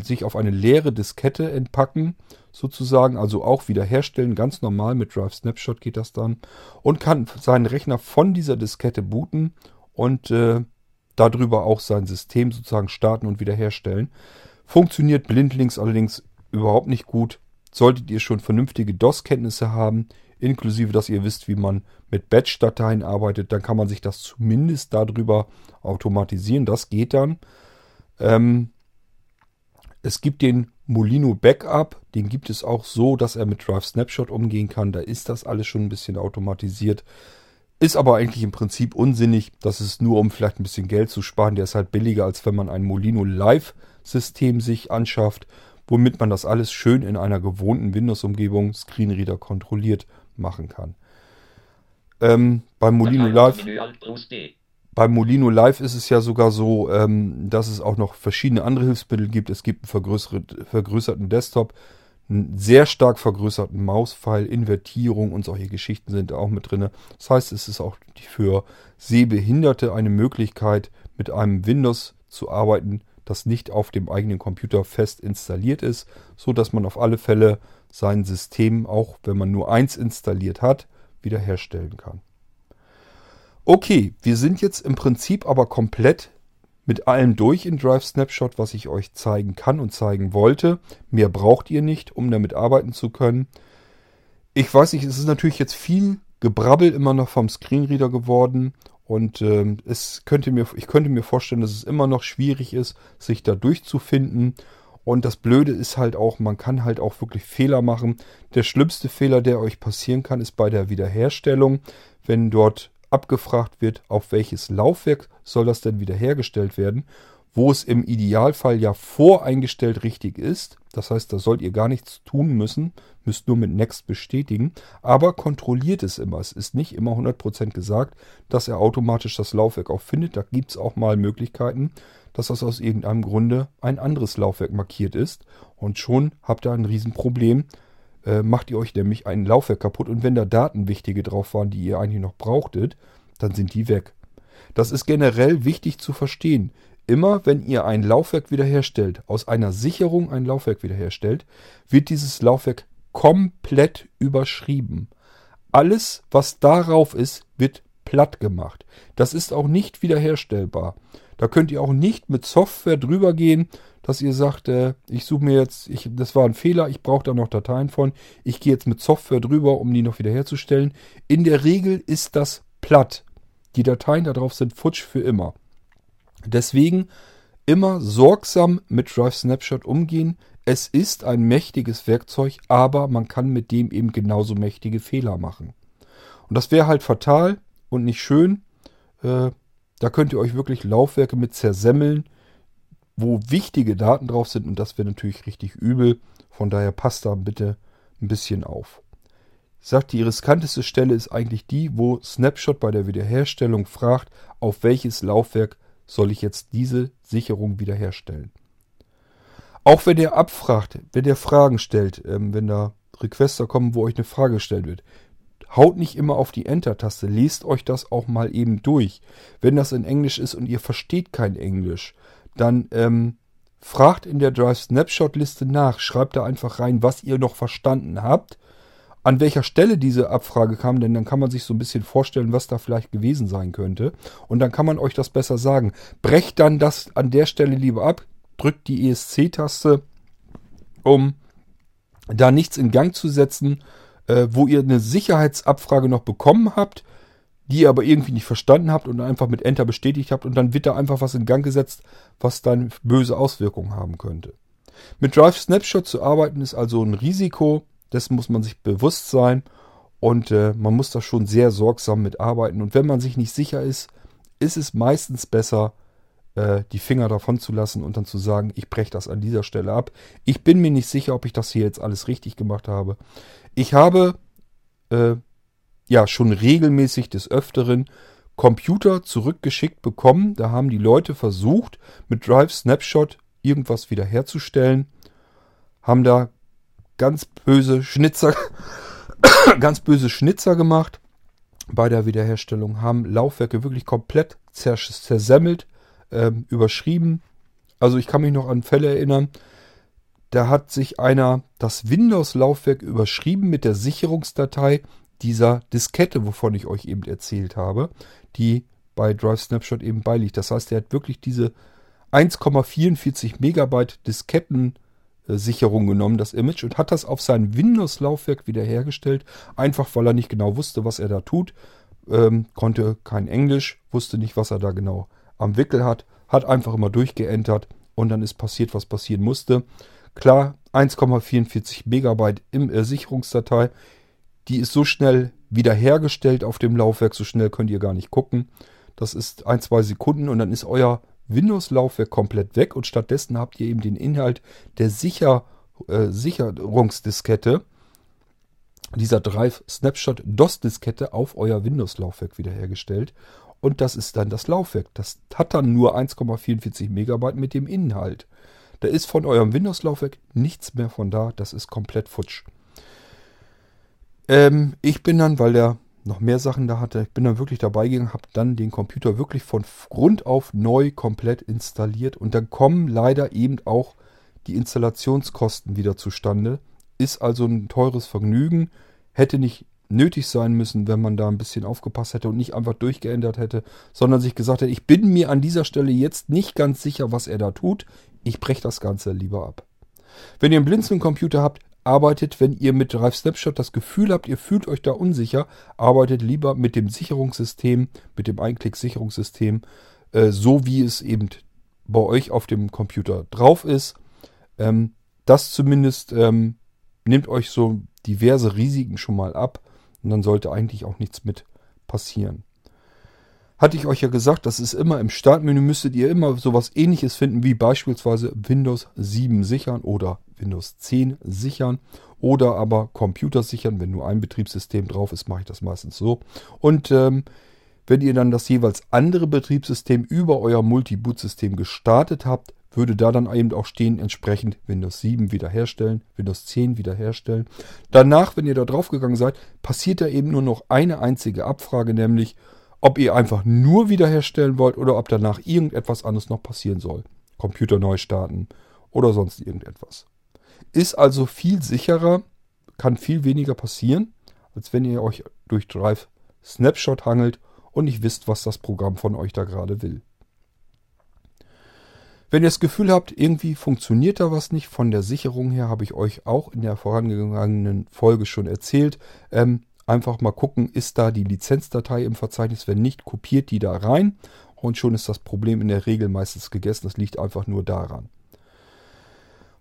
leere Diskette entpacken, sozusagen, also auch wiederherstellen, ganz normal mit Drive Snapshot geht das dann, und kann seinen Rechner von dieser Diskette booten und darüber auch sein System sozusagen starten und wiederherstellen. Funktioniert blindlings allerdings überhaupt nicht gut. Solltet ihr schon vernünftige DOS-Kenntnisse haben, inklusive, dass ihr wisst, wie man mit Batch-Dateien arbeitet, dann kann man sich das zumindest darüber automatisieren. Das geht dann. Es gibt den Molino Backup, den gibt es auch so, dass er mit Drive Snapshot umgehen kann. Da ist das alles schon ein bisschen automatisiert. Ist aber eigentlich im Prinzip unsinnig. Das ist nur, um vielleicht ein bisschen Geld zu sparen. Der ist halt billiger, als wenn man ein Molino Live-System sich anschafft, womit man das alles schön in einer gewohnten Windows-Umgebung Screenreader kontrolliert machen kann. Beim Molino Live ist es ja sogar so, dass es auch noch verschiedene andere Hilfsmittel gibt. Es gibt einen vergrößerten Desktop, einen sehr stark vergrößerten Mauspfeil, Invertierung und solche Geschichten sind auch mit drin. Das heißt, es ist auch für Sehbehinderte eine Möglichkeit, mit einem Windows zu arbeiten, das nicht auf dem eigenen Computer fest installiert ist, so dass man auf alle Fälle sein System, auch wenn man nur eins installiert hat, wiederherstellen kann. Okay, wir sind jetzt im Prinzip aber komplett mit allem durch in Drive Snapshot, was ich euch zeigen kann und zeigen wollte. Mehr braucht ihr nicht, um damit arbeiten zu können. Ich weiß nicht, es ist natürlich jetzt viel Gebrabbel immer noch vom Screenreader geworden und ich könnte mir vorstellen, dass es immer noch schwierig ist, sich da durchzufinden. Und das Blöde ist halt auch, man kann halt auch wirklich Fehler machen. Der schlimmste Fehler, der euch passieren kann, ist bei der Wiederherstellung, wenn dort abgefragt wird, auf welches Laufwerk soll das denn wiederhergestellt werden, wo es im Idealfall ja voreingestellt richtig ist. Das heißt, da sollt ihr gar nichts tun müssen, müsst nur mit Next bestätigen, aber kontrolliert es immer. Es ist nicht immer 100% gesagt, dass er automatisch das Laufwerk auch findet. Da gibt es auch mal Möglichkeiten, dass das aus irgendeinem Grunde ein anderes Laufwerk markiert ist und schon habt ihr ein Riesenproblem. Macht ihr euch nämlich ein Laufwerk kaputt und wenn da Datenwichtige drauf waren, die ihr eigentlich noch brauchtet, dann sind die weg. Das ist generell wichtig zu verstehen. Immer wenn ihr ein Laufwerk wiederherstellt, aus einer Sicherung ein Laufwerk wiederherstellt, wird dieses Laufwerk komplett überschrieben. Alles, was darauf ist, wird platt gemacht. Das ist auch nicht wiederherstellbar. Da könnt ihr auch nicht mit Software drüber gehen, dass ihr sagt, ich suche mir jetzt, das war ein Fehler, ich brauche da noch Dateien von, ich gehe jetzt mit Software drüber, um die noch wiederherzustellen. In der Regel ist das platt. Die Dateien da drauf sind futsch für immer. Deswegen immer sorgsam mit Drive Snapshot umgehen. Es ist ein mächtiges Werkzeug, aber man kann mit dem eben genauso mächtige Fehler machen. Und das wäre halt fatal und nicht schön. Da könnt ihr euch wirklich Laufwerke mit zersemmeln, wo wichtige Daten drauf sind und das wäre natürlich richtig übel. Von daher passt da bitte ein bisschen auf. Ich sage, die riskanteste Stelle ist eigentlich die, wo Snapshot bei der Wiederherstellung fragt, auf welches Laufwerk soll ich jetzt diese Sicherung wiederherstellen. Auch wenn der abfragt, wenn der Fragen stellt, wenn da Requester kommen, wo euch eine Frage gestellt wird, haut nicht immer auf die Enter-Taste, lest euch das auch mal eben durch. Wenn das in Englisch ist und ihr versteht kein Englisch, dann fragt in der Drive-Snapshot-Liste nach. Schreibt da einfach rein, was ihr noch verstanden habt, an welcher Stelle diese Abfrage kam, denn dann kann man sich so ein bisschen vorstellen, was da vielleicht gewesen sein könnte. Und dann kann man euch das besser sagen. Brecht dann das an der Stelle lieber ab, drückt die ESC-Taste, um da nichts in Gang zu setzen, wo ihr eine Sicherheitsabfrage noch bekommen habt, die ihr aber irgendwie nicht verstanden habt und einfach mit Enter bestätigt habt und dann wird da einfach was in Gang gesetzt, was dann böse Auswirkungen haben könnte. Mit Drive Snapshot zu arbeiten ist also ein Risiko, dessen muss man sich bewusst sein und man muss da schon sehr sorgsam mit arbeiten. Und wenn man sich nicht sicher ist, ist es meistens besser, die Finger davon zu lassen und dann zu sagen, ich breche das an dieser Stelle ab. Ich bin mir nicht sicher, ob ich das hier jetzt alles richtig gemacht habe. Ich habe schon regelmäßig des Öfteren Computer zurückgeschickt bekommen. Da haben die Leute versucht, mit Drive Snapshot irgendwas wiederherzustellen, haben da ganz böse Schnitzer gemacht bei der Wiederherstellung, haben Laufwerke wirklich komplett zersemmelt, überschrieben. Also ich kann mich noch an Fälle erinnern, da hat sich einer das Windows-Laufwerk überschrieben mit der Sicherungsdatei dieser Diskette, wovon ich euch eben erzählt habe, die bei Drive Snapshot eben beiliegt. Das heißt, er hat wirklich diese 1,44 Megabyte Disketten-Sicherung genommen, das Image, und hat das auf sein Windows-Laufwerk wiederhergestellt, einfach weil er nicht genau wusste, was er da tut, konnte kein Englisch, wusste nicht, was er da genau am Wickel hat einfach immer durchgeentert und dann ist passiert, was passieren musste. Klar, 1,44 Megabyte Sicherungsdatei, die ist so schnell wiederhergestellt auf dem Laufwerk, so schnell könnt ihr gar nicht gucken. Das ist 1-2 Sekunden und dann ist euer Windows-Laufwerk komplett weg und stattdessen habt ihr eben den Inhalt der Sicherungsdiskette, dieser Drive Snapshot DOS-Diskette auf euer Windows-Laufwerk wiederhergestellt und das ist dann das Laufwerk. Das hat dann nur 1,44 Megabyte mit dem Inhalt. Da ist von eurem Windows-Laufwerk nichts mehr von da, das ist komplett futsch. Ich bin dann, weil der noch mehr Sachen da hatte, ich bin dann wirklich dabei gegangen, habe dann den Computer wirklich von Grund auf neu komplett installiert und dann kommen leider eben auch die Installationskosten wieder zustande. Ist also ein teures Vergnügen, hätte nicht nötig sein müssen, wenn man da ein bisschen aufgepasst hätte und nicht einfach durchgeändert hätte, sondern sich gesagt hätte, ich bin mir an dieser Stelle jetzt nicht ganz sicher, was er da tut, ich breche das Ganze lieber ab. Wenn ihr einen Blinzeln-Computer habt, arbeitet, wenn ihr mit Drive Snapshot das Gefühl habt, ihr fühlt euch da unsicher, arbeitet lieber mit dem Sicherungssystem, mit dem Einklick-Sicherungssystem, so wie es eben bei euch auf dem Computer drauf ist. Das zumindest nimmt euch so diverse Risiken schon mal ab und dann sollte eigentlich auch nichts mit passieren. Hatte ich euch ja gesagt, das ist immer im Startmenü, müsstet ihr immer sowas Ähnliches finden wie beispielsweise Windows 7 sichern oder Windows 10 sichern oder aber Computer sichern. Wenn nur ein Betriebssystem drauf ist, mache ich das meistens so. Und wenn ihr dann das jeweils andere Betriebssystem über euer Multi-Boot-System gestartet habt, würde da dann eben auch stehen, entsprechend Windows 7 wiederherstellen, Windows 10 wiederherstellen. Danach, wenn ihr da drauf gegangen seid, passiert da eben nur noch eine einzige Abfrage, nämlich ob ihr einfach nur wiederherstellen wollt oder ob danach irgendetwas anderes noch passieren soll. Computer neu starten oder sonst irgendetwas. Ist also viel sicherer, kann viel weniger passieren, als wenn ihr euch durch Drive Snapshot hangelt und nicht wisst, was das Programm von euch da gerade will. Wenn ihr das Gefühl habt, irgendwie funktioniert da was nicht, von der Sicherung her habe ich euch auch in der vorangegangenen Folge schon erzählt, einfach mal gucken, ist da die Lizenzdatei im Verzeichnis, wenn nicht, kopiert die da rein und schon ist das Problem in der Regel meistens gegessen, das liegt einfach nur daran.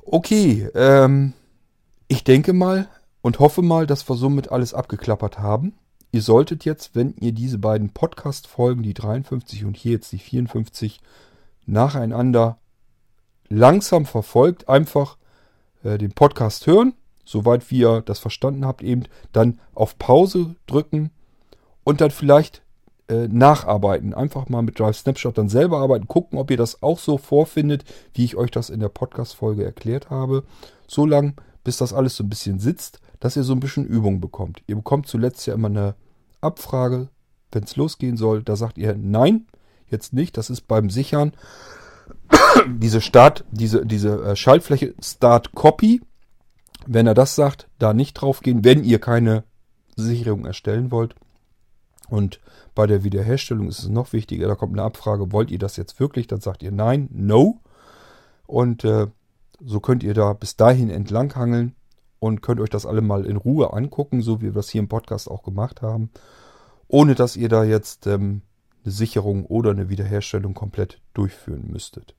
Okay, ich denke mal und hoffe mal, dass wir somit alles abgeklappert haben. Ihr solltet jetzt, wenn ihr diese beiden Podcast-Folgen, die 53 und hier jetzt die 54, nacheinander langsam verfolgt, einfach den Podcast hören. Soweit wir das verstanden habt, eben dann auf Pause drücken und dann vielleicht nacharbeiten. Einfach mal mit Drive Snapshot dann selber arbeiten, gucken, ob ihr das auch so vorfindet, wie ich euch das in der Podcast-Folge erklärt habe. So lange, bis das alles so ein bisschen sitzt, dass ihr so ein bisschen Übung bekommt. Ihr bekommt zuletzt ja immer eine Abfrage, wenn es losgehen soll. Da sagt ihr, nein, jetzt nicht. Das ist beim Sichern diese Schaltfläche Start Copy. Wenn er das sagt, da nicht drauf gehen, wenn ihr keine Sicherung erstellen wollt. Und bei der Wiederherstellung ist es noch wichtiger, da kommt eine Abfrage, wollt ihr das jetzt wirklich? Dann sagt ihr nein, no. Und so könnt ihr da bis dahin entlanghangeln und könnt euch das alle mal in Ruhe angucken, so wie wir das hier im Podcast auch gemacht haben, ohne dass ihr da jetzt eine Sicherung oder eine Wiederherstellung komplett durchführen müsstet.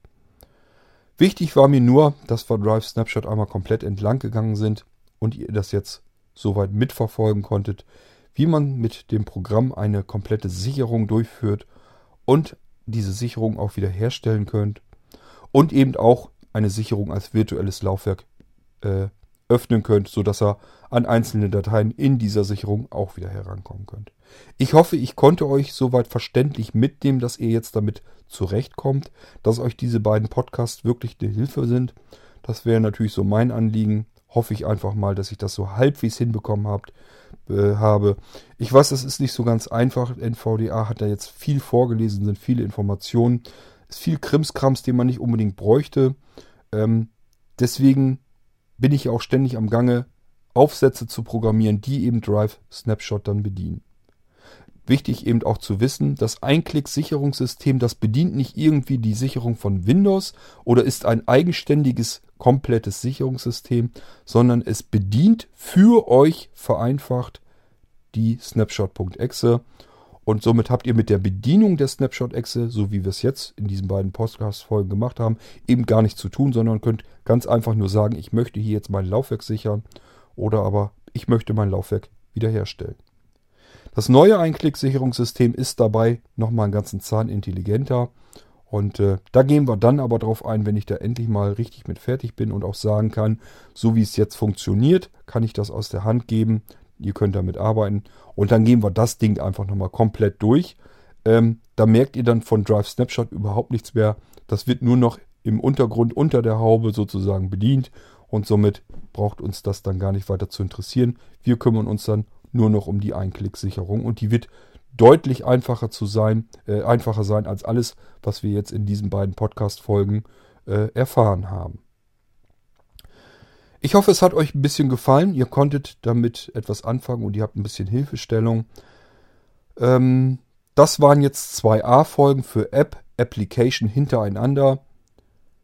Wichtig war mir nur, dass wir Drive Snapshot einmal komplett entlang gegangen sind und ihr das jetzt soweit mitverfolgen konntet, wie man mit dem Programm eine komplette Sicherung durchführt und diese Sicherung auch wiederherstellen könnt und eben auch eine Sicherung als virtuelles Laufwerk öffnen könnt, sodass ihr an einzelne Dateien in dieser Sicherung auch wieder herankommen könnt. Ich hoffe, ich konnte euch soweit verständlich mitnehmen, dass ihr jetzt damit zurechtkommt, dass euch diese beiden Podcasts wirklich eine Hilfe sind. Das wäre natürlich so mein Anliegen. Hoffe ich einfach mal, dass ich das so halbwegs hinbekommen habe. Ich weiß, das ist nicht so ganz einfach. NVDA hat da jetzt viel vorgelesen, sind viele Informationen. Ist viel Krimskrams, den man nicht unbedingt bräuchte. Deswegen bin ich auch ständig am Gange, Aufsätze zu programmieren, die eben Drive Snapshot dann bedienen. Wichtig eben auch zu wissen, das Einklick-Sicherungssystem, das bedient nicht irgendwie die Sicherung von Windows oder ist ein eigenständiges, komplettes Sicherungssystem, sondern es bedient für euch vereinfacht die Snapshot.exe und somit habt ihr mit der Bedienung der Snapshot.exe, so wie wir es jetzt in diesen beiden Podcast-Folgen gemacht haben, eben gar nichts zu tun, sondern könnt ganz einfach nur sagen, ich möchte hier jetzt mein Laufwerk sichern oder aber ich möchte mein Laufwerk wiederherstellen. Das neue Einklick-Sicherungssystem ist dabei nochmal einen ganzen Zahn intelligenter. Und da gehen wir dann aber drauf ein, wenn ich da endlich mal richtig mit fertig bin und auch sagen kann, so wie es jetzt funktioniert, kann ich das aus der Hand geben. Ihr könnt damit arbeiten. Und dann gehen wir das Ding einfach nochmal komplett durch. Da merkt ihr dann von Drive Snapshot überhaupt nichts mehr. Das wird nur noch im Untergrund unter der Haube sozusagen bedient. Und somit braucht uns das dann gar nicht weiter zu interessieren. Wir kümmern uns dann nur noch um die Einklick-Sicherung und die wird deutlich einfacher sein als alles, was wir jetzt in diesen beiden Podcast-Folgen erfahren haben. Ich hoffe, es hat euch ein bisschen gefallen. Ihr konntet damit etwas anfangen und ihr habt ein bisschen Hilfestellung. Das waren jetzt 2 A-Folgen für App, Application hintereinander.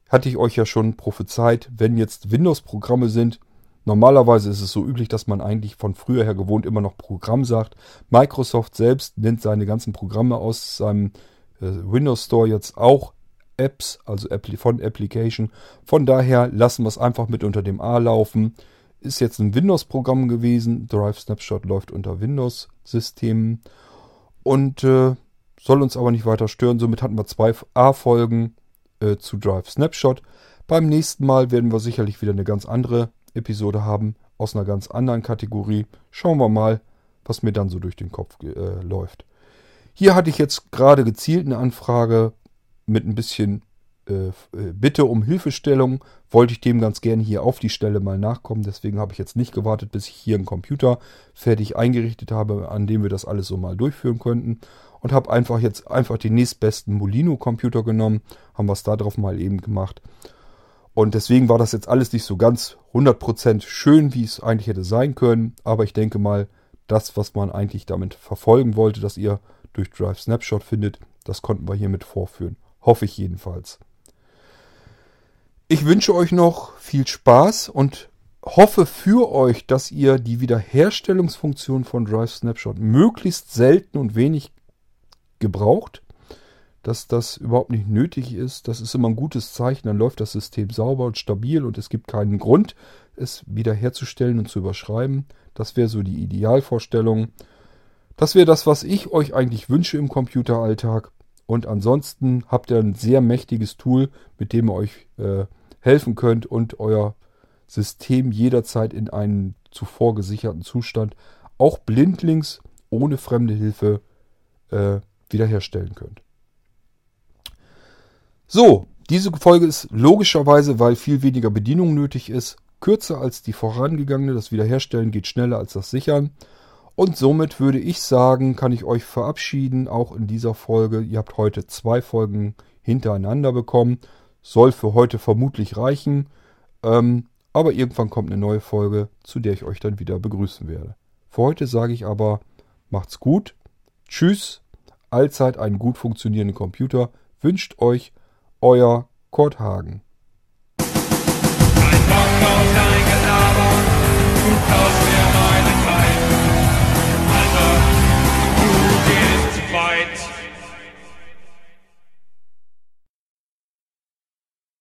Hatte ich euch ja schon prophezeit, wenn jetzt Windows-Programme sind. Normalerweise ist es so üblich, dass man eigentlich von früher her gewohnt immer noch Programm sagt. Microsoft selbst nennt seine ganzen Programme aus seinem Windows Store jetzt auch Apps, also von Application. Von daher lassen wir es einfach mit unter dem A laufen. Ist jetzt ein Windows-Programm gewesen. Drive Snapshot läuft unter Windows-Systemen und soll uns aber nicht weiter stören. Somit hatten wir 2 A-Folgen zu Drive Snapshot. Beim nächsten Mal werden wir sicherlich wieder eine ganz andere Episode haben, aus einer ganz anderen Kategorie. Schauen wir mal, was mir dann so durch den Kopf läuft. Hier hatte ich jetzt gerade gezielt eine Anfrage mit ein bisschen Bitte um Hilfestellung. Wollte ich dem ganz gerne hier auf die Stelle mal nachkommen. Deswegen habe ich jetzt nicht gewartet, bis ich hier einen Computer fertig eingerichtet habe, an dem wir das alles so mal durchführen könnten. Und habe einfach jetzt den nächstbesten Molino-Computer genommen. Haben wir es da drauf mal eben gemacht. Und deswegen war das jetzt alles nicht so ganz 100% schön, wie es eigentlich hätte sein können. Aber ich denke mal, das, was man eigentlich damit verfolgen wollte, dass ihr durch Drive Snapshot findet, das konnten wir hiermit vorführen. Hoffe ich jedenfalls. Ich wünsche euch noch viel Spaß und hoffe für euch, dass ihr die Wiederherstellungsfunktion von Drive Snapshot möglichst selten und wenig gebraucht, dass das überhaupt nicht nötig ist. Das ist immer ein gutes Zeichen, dann läuft das System sauber und stabil und es gibt keinen Grund, es wiederherzustellen und zu überschreiben. Das wäre so die Idealvorstellung. Das wäre das, was ich euch eigentlich wünsche im Computeralltag. Und ansonsten habt ihr ein sehr mächtiges Tool, mit dem ihr euch helfen könnt und euer System jederzeit in einen zuvor gesicherten Zustand, auch blindlings, ohne fremde Hilfe, wiederherstellen könnt. So, diese Folge ist logischerweise, weil viel weniger Bedienung nötig ist, kürzer als die vorangegangene. Das Wiederherstellen geht schneller als das Sichern. Und somit würde ich sagen, kann ich euch verabschieden, auch in dieser Folge. Ihr habt heute 2 Folgen hintereinander bekommen. Soll für heute vermutlich reichen. Aber irgendwann kommt eine neue Folge, zu der ich euch dann wieder begrüßen werde. Für heute sage ich aber, macht's gut. Tschüss. Allzeit einen gut funktionierenden Computer. Wünscht euch euer Kurt Hagen.